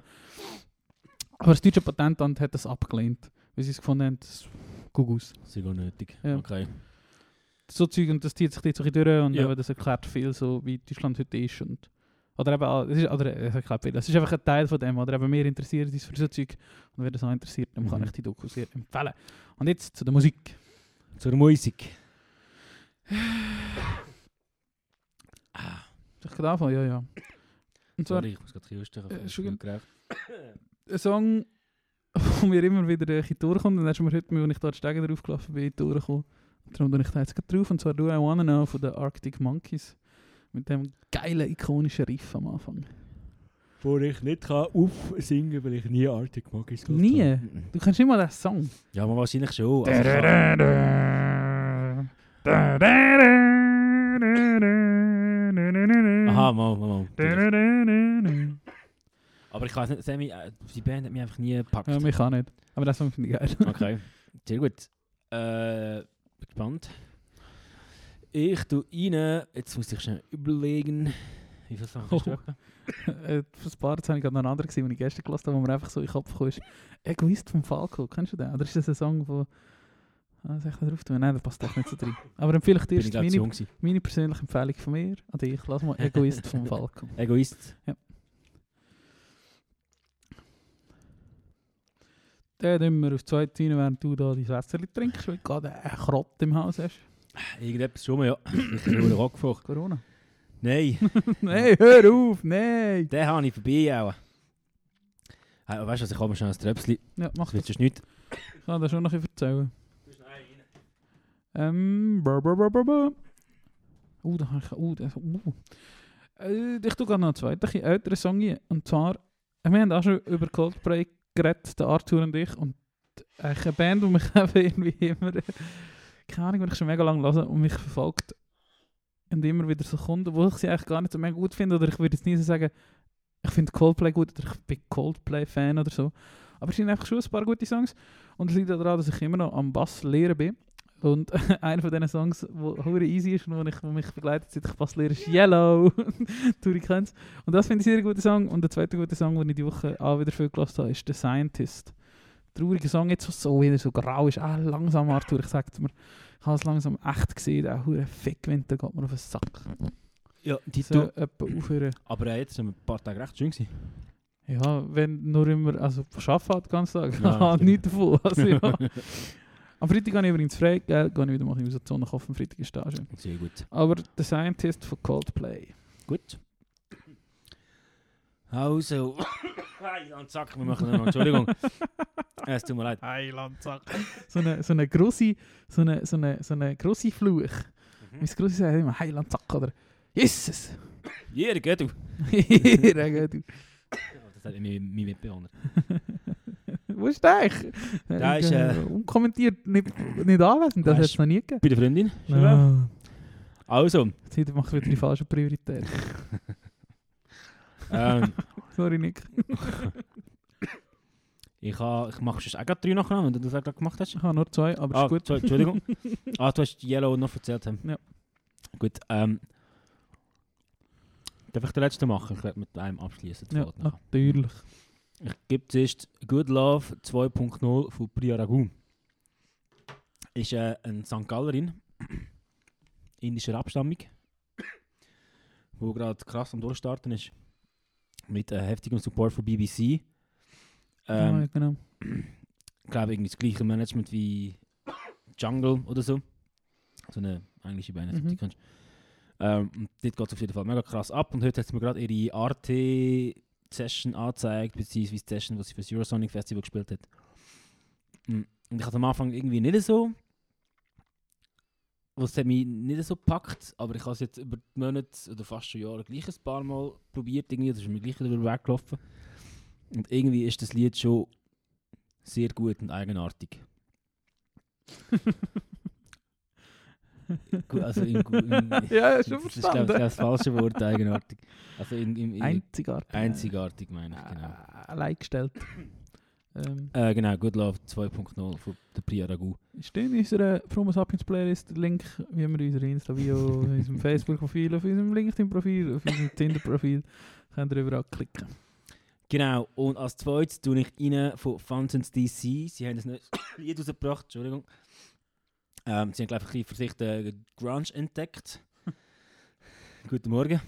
Aber das deutsche Patentamt hat das abgelehnt, weil sie es gefunden haben, das guck aus. Das ist gar nötig. Ja. Okay. So Zeug, und das zieht sich jetzt so ein bisschen durch und ja, das erklärt viel, so wie Deutschland heute ist. Und, oder eben, es ist einfach ein Teil von dem, oder eben mehr interessiert ist für so Zeug. Und wer das auch interessiert, dann kann ich die Doku sehr empfehlen. Und jetzt zu der Musik. Zur Musik. Soll ich gerade anfangen? Ja. Und zwar, sorry, ich muss gerade ein bisschen husten. Ein Song, der mir immer wieder ein bisschen durchkommt. Und dann ist mir heute, als ich da die Stege draufgelaufen bin, durchgekommen. Darum bin ich da jetzt gerade drauf. Und zwar Do I Wanna Know von den Arctic Monkeys. Mit dem geilen, ikonischen Riff am Anfang. Wo ich nicht aufsingen kann, weil ich nie Arctic Monkeys gehört habe. Nie? Du kennst nicht mal den Song? Ja, aber wahrscheinlich schon. Also aha, mal. Aber ich weiß nicht, Sammy, die Band hat mich einfach nie gepackt. Ja, mich auch nicht. Aber das Song finde ich geil. Okay, sehr gut. Bin gespannt. Ich tue rein, jetzt muss ich schnell überlegen, wie viele Sachen hast du das paar habe ich gerade noch einen anderen gesehen, den ich gestern gelassen habe, wo mir einfach so in den Kopf gekommen ist. Egoist von Falco, kennst du den? Oder ist das ein Song, wo... Was ich da drauf tue? Nein, der passt doch nicht so drin. Aber empfehle ich dir, ist meine persönliche Empfehlung von mir an dich. Lass mal Egoist von Falco. Egoist? Ja. Den nehmen wir auf zwei Zäune, während du da dein Wässerchen trinkst, weil du gerade einen Krott im Haus hast. Irgendetwas schon mal, ja. Ich habe wieder angefochten. Corona? Nein. Nein, hör auf, nein. Den habe ich vorbeigehauen. Hey, weißt du, ich habe mir schon ein Tröpfchen. Ja, mach das. Willst du nicht? Ich kann dir schon noch etwas erzählen. Ich tue gerade noch einen zweiten, ein älteren Song hier. Und zwar, wir haben auch schon über Coldplay geredet, der Arthur und ich. Und eine Band, die mich irgendwie immer, keine Ahnung, weil ich schon mega lange höre und mich verfolgt. Und immer wieder so kommt, obwohl ich sie eigentlich gar nicht so mega gut finde. Oder ich würde jetzt nie so sagen, ich finde Coldplay gut oder ich bin Coldplay-Fan oder so. Aber es sind einfach schon ein paar gute Songs. Und es liegt daran, dass ich immer noch am Bass lehren bin. Und einer von diesen Songs, der hure easy ist und wo mich begleitet, seit ich Bass lehre, ist Yellow. Du kennst. Und das finde ich sehr guter Song. Und der zweite gute Song, den ich die Woche auch wieder viel gelassen habe, ist The Scientist. Trauriger Song, jetzt so wieder so grau ist. Ah, langsam, Arthur, ich sagte mir, ich habe es langsam echt gesehen. Auch hure Fickwind, geht mir auf den Sack. Ja, die so, aufhören. Aber jetzt sind wir ein paar Tage recht schön gewesen. Ja, wenn nur immer, also arbeiten hat den ganzen Tag. Ja, nichts davon. Also, ja. Am Freitag gehe ich übrigens frei, gehe ich wieder mal in die Sonne auf dem Freitag Stage. Sehr gut. Aber The Scientist von Coldplay. Gut. Also. Heilandsack, wir machen nochmal, Entschuldigung. Es tut mir leid. Heilandsack. So eine grosse Fluch. Mein Grossi sagt immer Heilandsack oder Jesus. Hier, geh du. Das hat mich mitbehandelt. Wo ist der eigentlich? Der ist unkommentiert, nicht anwesend, das hat es noch nie gegeben. Bei der Freundin. Ja. Also. Jetzt mache ich wieder die falsche Priorität. Sorry, Nick. Ich mache schon auch gerade 3 nachher, wenn du das auch gerade gemacht hast. Ich habe nur 2, aber ist gut. 2, Entschuldigung. Du hast die Yellow noch erzählt. Ja. Gut. Darf ich den letzten machen? Ich werde mit einem abschließen. Ja, natürlich. Ich gebe zuerst Good Love 2.0 von Priya Ragu. Ist eine St. Gallerin, indischer Abstammung, die gerade krass am Durchstarten ist. Mit heftigem Support von BBC. Ja, genau. Ich glaube, irgendwie das gleiche Management wie Jungle oder so. So eine englische Band, die kannst. Und dort geht es auf jeden Fall mega krass ab. Und heute hat sie mir gerade ihre RT-Session angezeigt, beziehungsweise die Session, die sie für das Eurosonic Festival gespielt hat. Und ich hatte am Anfang irgendwie nicht so... Was hat mich nicht so gepackt, aber ich habe es jetzt über die Monate oder fast schon Jahre gleich ein paar Mal probiert. Irgendwie, das ist mir gleich darüber weggelaufen. Und irgendwie ist das Lied schon sehr gut und eigenartig. Also ja, ist schon verstanden. Das ist das falsche Wort, eigenartig. Also einzigartig. Einzigartig meine ich, genau. Alleingestellt. Genau, Good Love 2.0 von der Priya Ragu. Steht in unserer Promo Sapiens Playlist der Link, wie immer in unserer Insta-Bio, auf unserem Facebook-Profil, auf unserem LinkedIn-Profil, auf unserem Tinder-Profil. Könnt ihr überall klicken. Genau, und als zweites tue ich rein von Fontaines D.C. Sie haben das neues Lied rausgebracht, Entschuldigung. Sie haben, glaube ich, für sich den Grunge entdeckt. Guten Morgen.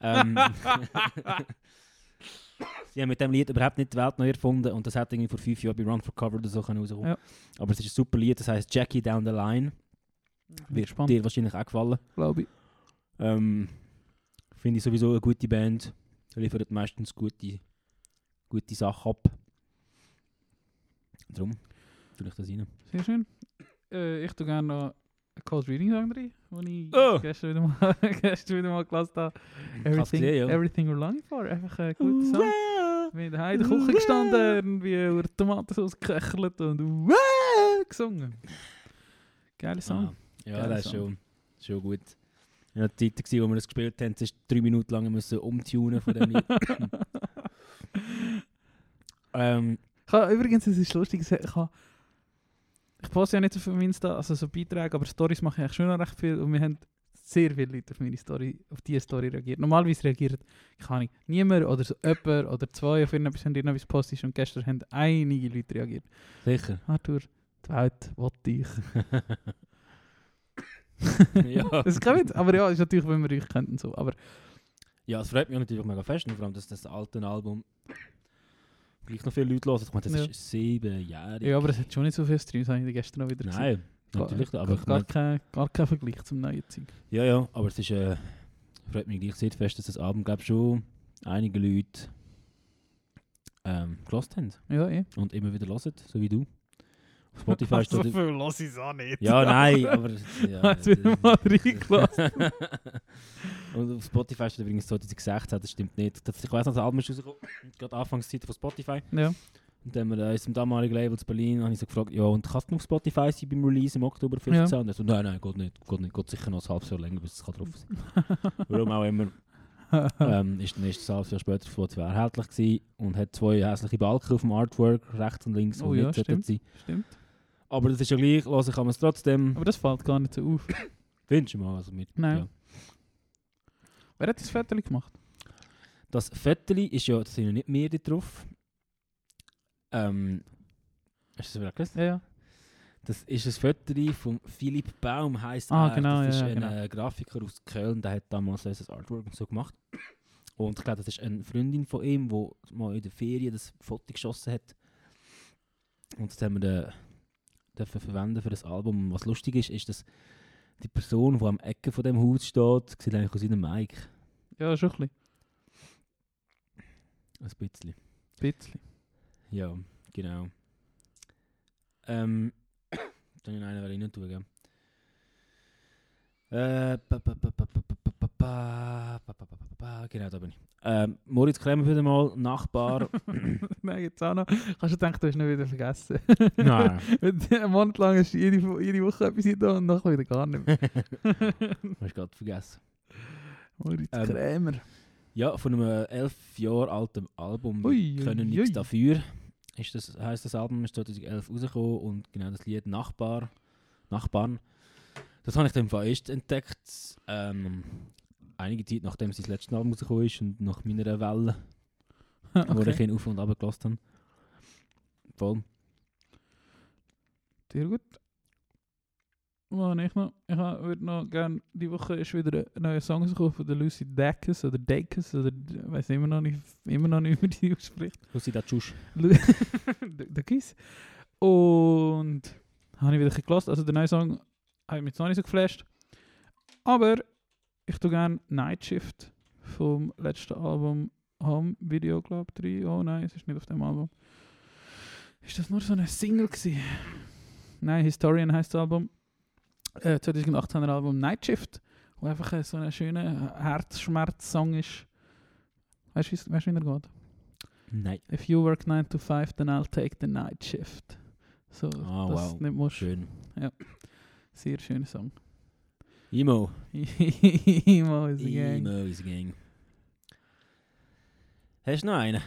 Sie haben mit diesem Lied überhaupt nicht die Welt neu erfunden und das hat irgendwie vor 5 Jahren bei Run for Cover oder so rausgekommen. Ja. Aber es ist ein super Lied, das heisst Jackie Down the Line. Wird spannend. Dir wahrscheinlich auch gefallen. Glaube ich. Finde ich sowieso eine gute Band. Liefert meistens gute Sachen ab. Darum tue ich das rein. Sehr schön. Ich tue gerne noch Cold Reading sagen rein, die ich gestern wieder mal gelesen habe. Everything We're Longing For. Einfach ein guter Song. Wir sind in der Küche gestanden, über die Tomatensauce geköchelt und gesungen. Geiler Song. Ja, das ist schon gut. Ja, die Zeit, als wir das gespielt haben, mussten wir 3 Minuten lang umtunen von dem Lied. Übrigens, es ist lustig, ich poste ja nicht so viel auf Insta, also so Beiträge, aber Stories mache ich eigentlich schon noch recht viel und wir haben sehr viele Leute auf diese Story reagiert. Normalerweise reagiert niemand oder so jemand oder zwei auf irgendetwas, haben irgendetwas postet und gestern haben einige Leute reagiert. Sicher. Arthur, die Welt will dich. Ja. Das kann ich, aber ja, ist natürlich, wenn wir euch könnten so, aber... Ja, es freut mich natürlich mega fest, vor allem, dass das alte Album gleich noch viele Leute hören. Ich meine, das ist 7 Jahre. Ja, aber es hat schon nicht so viele Streams, habe ich gestern noch wieder gesehen. Nein, natürlich, aber... Gar kein Vergleich zum neuen Zeug. Ja, aber es ist... freut mich gleich sehr fest, dass das Album, glaube ich, schon einige Leute gehört haben. Ja, eh. Und immer wieder hören, so wie du. Spotify ist so viel höre ich es auch nicht. Ja, nein, aber... Ja, jetzt wird mal reingelassen. Und auf Spotify ist übrigens so, dass ich gesagt habe, das stimmt nicht. Ich weiss noch, das Album ist rausgekommen, gerade Anfangszeit von Spotify. Ja. Und dann haben wir unserem damaligen Label zu Berlin, habe ich so gefragt, ja, und kannst du auf Spotify sein beim Release im Oktober 14? Ja. Und er so, nein, geht nicht. Geht sicher noch ein halbes Jahr länger, bis es drauf sein kann. Warum auch immer. Ist dann erst ein halbes Jahr später von Spotify erhältlich gewesen und hat 2 hässliche Balken auf dem Artwork, rechts und links, wo nicht sollten sein. Stimmt. Aber das ist ja gleich, hören kann man es trotzdem. Aber das fällt gar nicht so auf. Findest du mal also mit? Nein. Ja. Wer hat das Vetterli gemacht? Das Vetterli ist ja, das sind ja nicht mehr da drauf. Hast du das wirklich? Ja. Das ist ein Vetterli von Philipp Baum, heisst er. Genau, das ist ein Grafiker aus Köln, der hat damals das Artwork und so gemacht. Und ich glaube, das ist eine Freundin von ihm, die mal in der Ferien das Foto geschossen hat. Und das haben wir dann verwenden für das Album. Und was lustig ist, dass die Person, die am Ecke von dem Haus steht, sieht eigentlich aus seinem Mic. Ja, schon ein bisschen. Ein bisschen. Ja, genau. Dann in einer rein tun, gell? Genau, da bin ich. Moritz Klemmer wieder mal, Nachbar. Nein, jetzt auch noch. Kannst du denken, du hast ihn wieder vergessen. Nein. Einen Monat lang ist jede Woche etwas da und nachher wieder gar nicht mehr. Du hast gerade vergessen. Moritz Klemmer. Ja, von einem 11 Jahre alten Album. Wir können nichts dafür. Heisst, das Album ist 2011 rausgekommen und genau das Lied Nachbarn. Das habe ich dann von erst entdeckt. Einige Zeit, nachdem sein letztes Album rausgekommen ist und nach meiner Welle, wo ich ihn auf und runter gelassen habe. Voll. Sehr gut. Ich würde noch gerne, die Woche ist wieder ein neuer Song rausgekommen von der Lucy Dacus oder Dacus, oder ich weiss immer noch nicht, wie man die ausspricht. Lucy Dacus. Dacus. Und habe ich wieder gelassen. Also der neue Song habe ich mich jetzt noch nicht so geflasht. Aber ich tue gerne Night Shift vom letzten Album Home Video, glaube ich, 3. Oh nein, es ist nicht auf dem Album. Ist das nur so eine Single gewesen? Nein, Historian heisst das Album. 2018er Album Night Shift, wo einfach so ein schöner Herzschmerz-Song ist. Weißt du, wie er geht? Nein. If you work 9 to 5, then I'll take the night shift. So, das wow. Nicht musst. Schön. Ja. Sehr schöner Song. Emo. Emo is a gang. Hast du noch einen?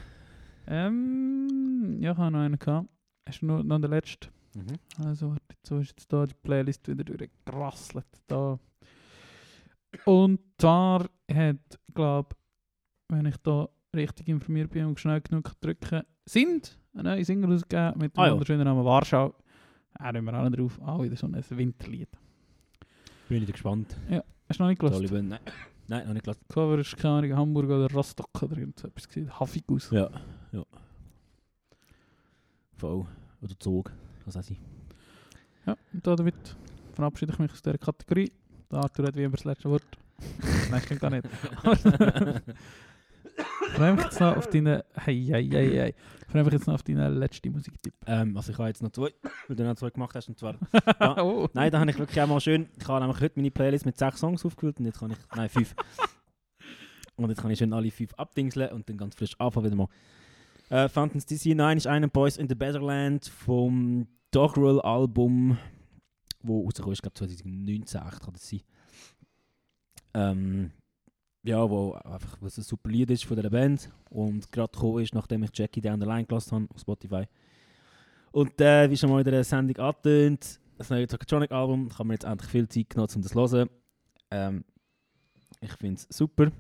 Ja, ich habe noch einen gehabt. Hast du noch den letzten? Mhm. Also, so ist jetzt da die Playlist wieder durchgerasselt. Da. Und zwar hat, glaube ich, wenn ich da richtig informiert bin und schnell genug drücken, sind eine neue Single rausgegeben mit dem wunderschönen Namen Warschau. Da nehmen wir alle drauf. Auch wieder so ein Winterlied. Bin ich gespannt. Ja, hast du noch nicht gehört? Nein, noch nicht gehört. Cover ist keine Ahnung, Hamburg oder Rostock oder irgendetwas gesehen. Hafigus. Ja. Voll. Oder Zug. Was weiß ich. Ja, und damit verabschiede ich mich aus dieser Kategorie. Der Arthur hat wie immer das letzte Wort. Nein, stimmt gar nicht. Freue mich jetzt noch auf deine... Hey. Freue mich jetzt noch auf deine letzte Musiktipp. Also ich habe jetzt noch zwei, weil du noch zwei gemacht hast. Und zwar... Ja, nein, da habe ich wirklich auch mal schön... Ich habe nämlich heute meine Playlist mit 6 Songs aufgefüllt und jetzt kann ich... Nein, 5. Und jetzt kann ich schön alle 5 abdingseln und dann ganz frisch anfangen wieder mal. Fontaines D.C. Nein ist einer Boys in the Betterland vom Doggerel-Album, wo rausgekommen ist, glaube 2019 oder so. Ja, wo einfach was ein super Lied ist von dieser Band und gerade gekommen ist, nachdem ich Jackie Down the Line gelassen habe auf Spotify. Und wie schon mal in der Sendung angetönt, das neue Tocotronic-Album, da haben wir jetzt endlich viel Zeit genommen, um das zu hören. Ich finde es super.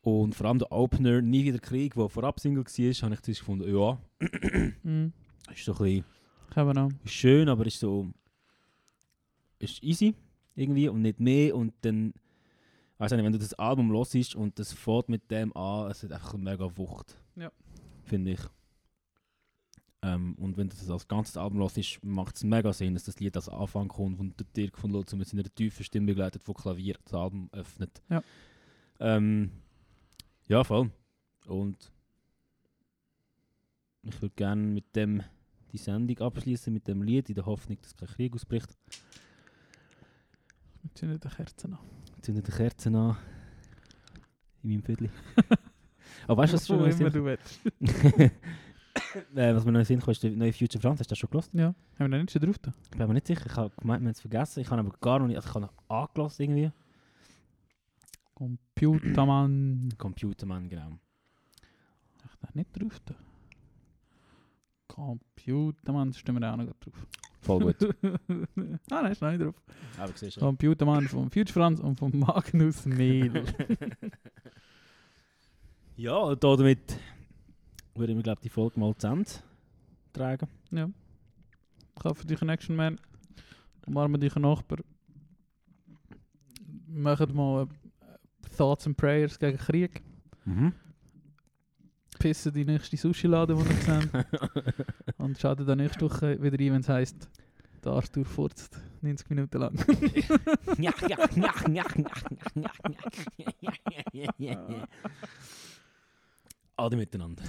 Und vor allem der Opener «Nie wieder Krieg», der vorab Single war, habe ich zuerst gefunden, ja. Ist so ein bisschen... Ist schön, aber ist so... Ist easy, irgendwie, und nicht mehr. Und dann... Weiss nicht, wenn du das Album hörst und das fährt mit dem an, es hat einfach eine mega Wucht. Ja. Finde ich. Und wenn du das als ganzes Album hörst, macht es mega Sinn, dass das Lied als Anfang kommt und der Dirk von Lutz mit seiner tiefen Stimme begleitet von Klavier das Album öffnet. Ja. Ja, voll. Und ich würde gerne mit dem die Sendung abschließen mit dem Lied, in der Hoffnung, dass kein Krieg ausbricht. Zündet die Kerzen an. Zündet die Kerzen an. In meinem Viertel. Aber weißt du, was schon immer du willst. Was mir noch in Sinn kommt, ist der neue Future Franz. Hast du das schon gehört? Ja. Haben wir noch nicht schon drauf? Ich bin mir nicht sicher. Ich habe gemeint, wir haben es vergessen. Ich habe aber gar noch nicht... Also ich habe noch angelassen irgendwie. Computermann, genau. Ich dachte nicht drauf. Da. Computermann, da stimmen wir auch noch drauf. Voll gut. Nein, ist noch nicht drauf. Aber siehst du. Computermann von Future Franz und von Magnus Mehl. Ja, und damit würde ich mir, glaube ich, die Folge mal zu Ende tragen. Ja. Kaufe dich einen Action Man. Umarme dich einen Nachbar. Machen mal Thoughts and Prayers gegen Krieg. Mhm. Pissen die nächste Sushi-Lade, die wir sehen. Und schauen dann nächste Woche wieder ein, wenn es heisst, der Arthur furzt 90 Minuten lang. Alle miteinander.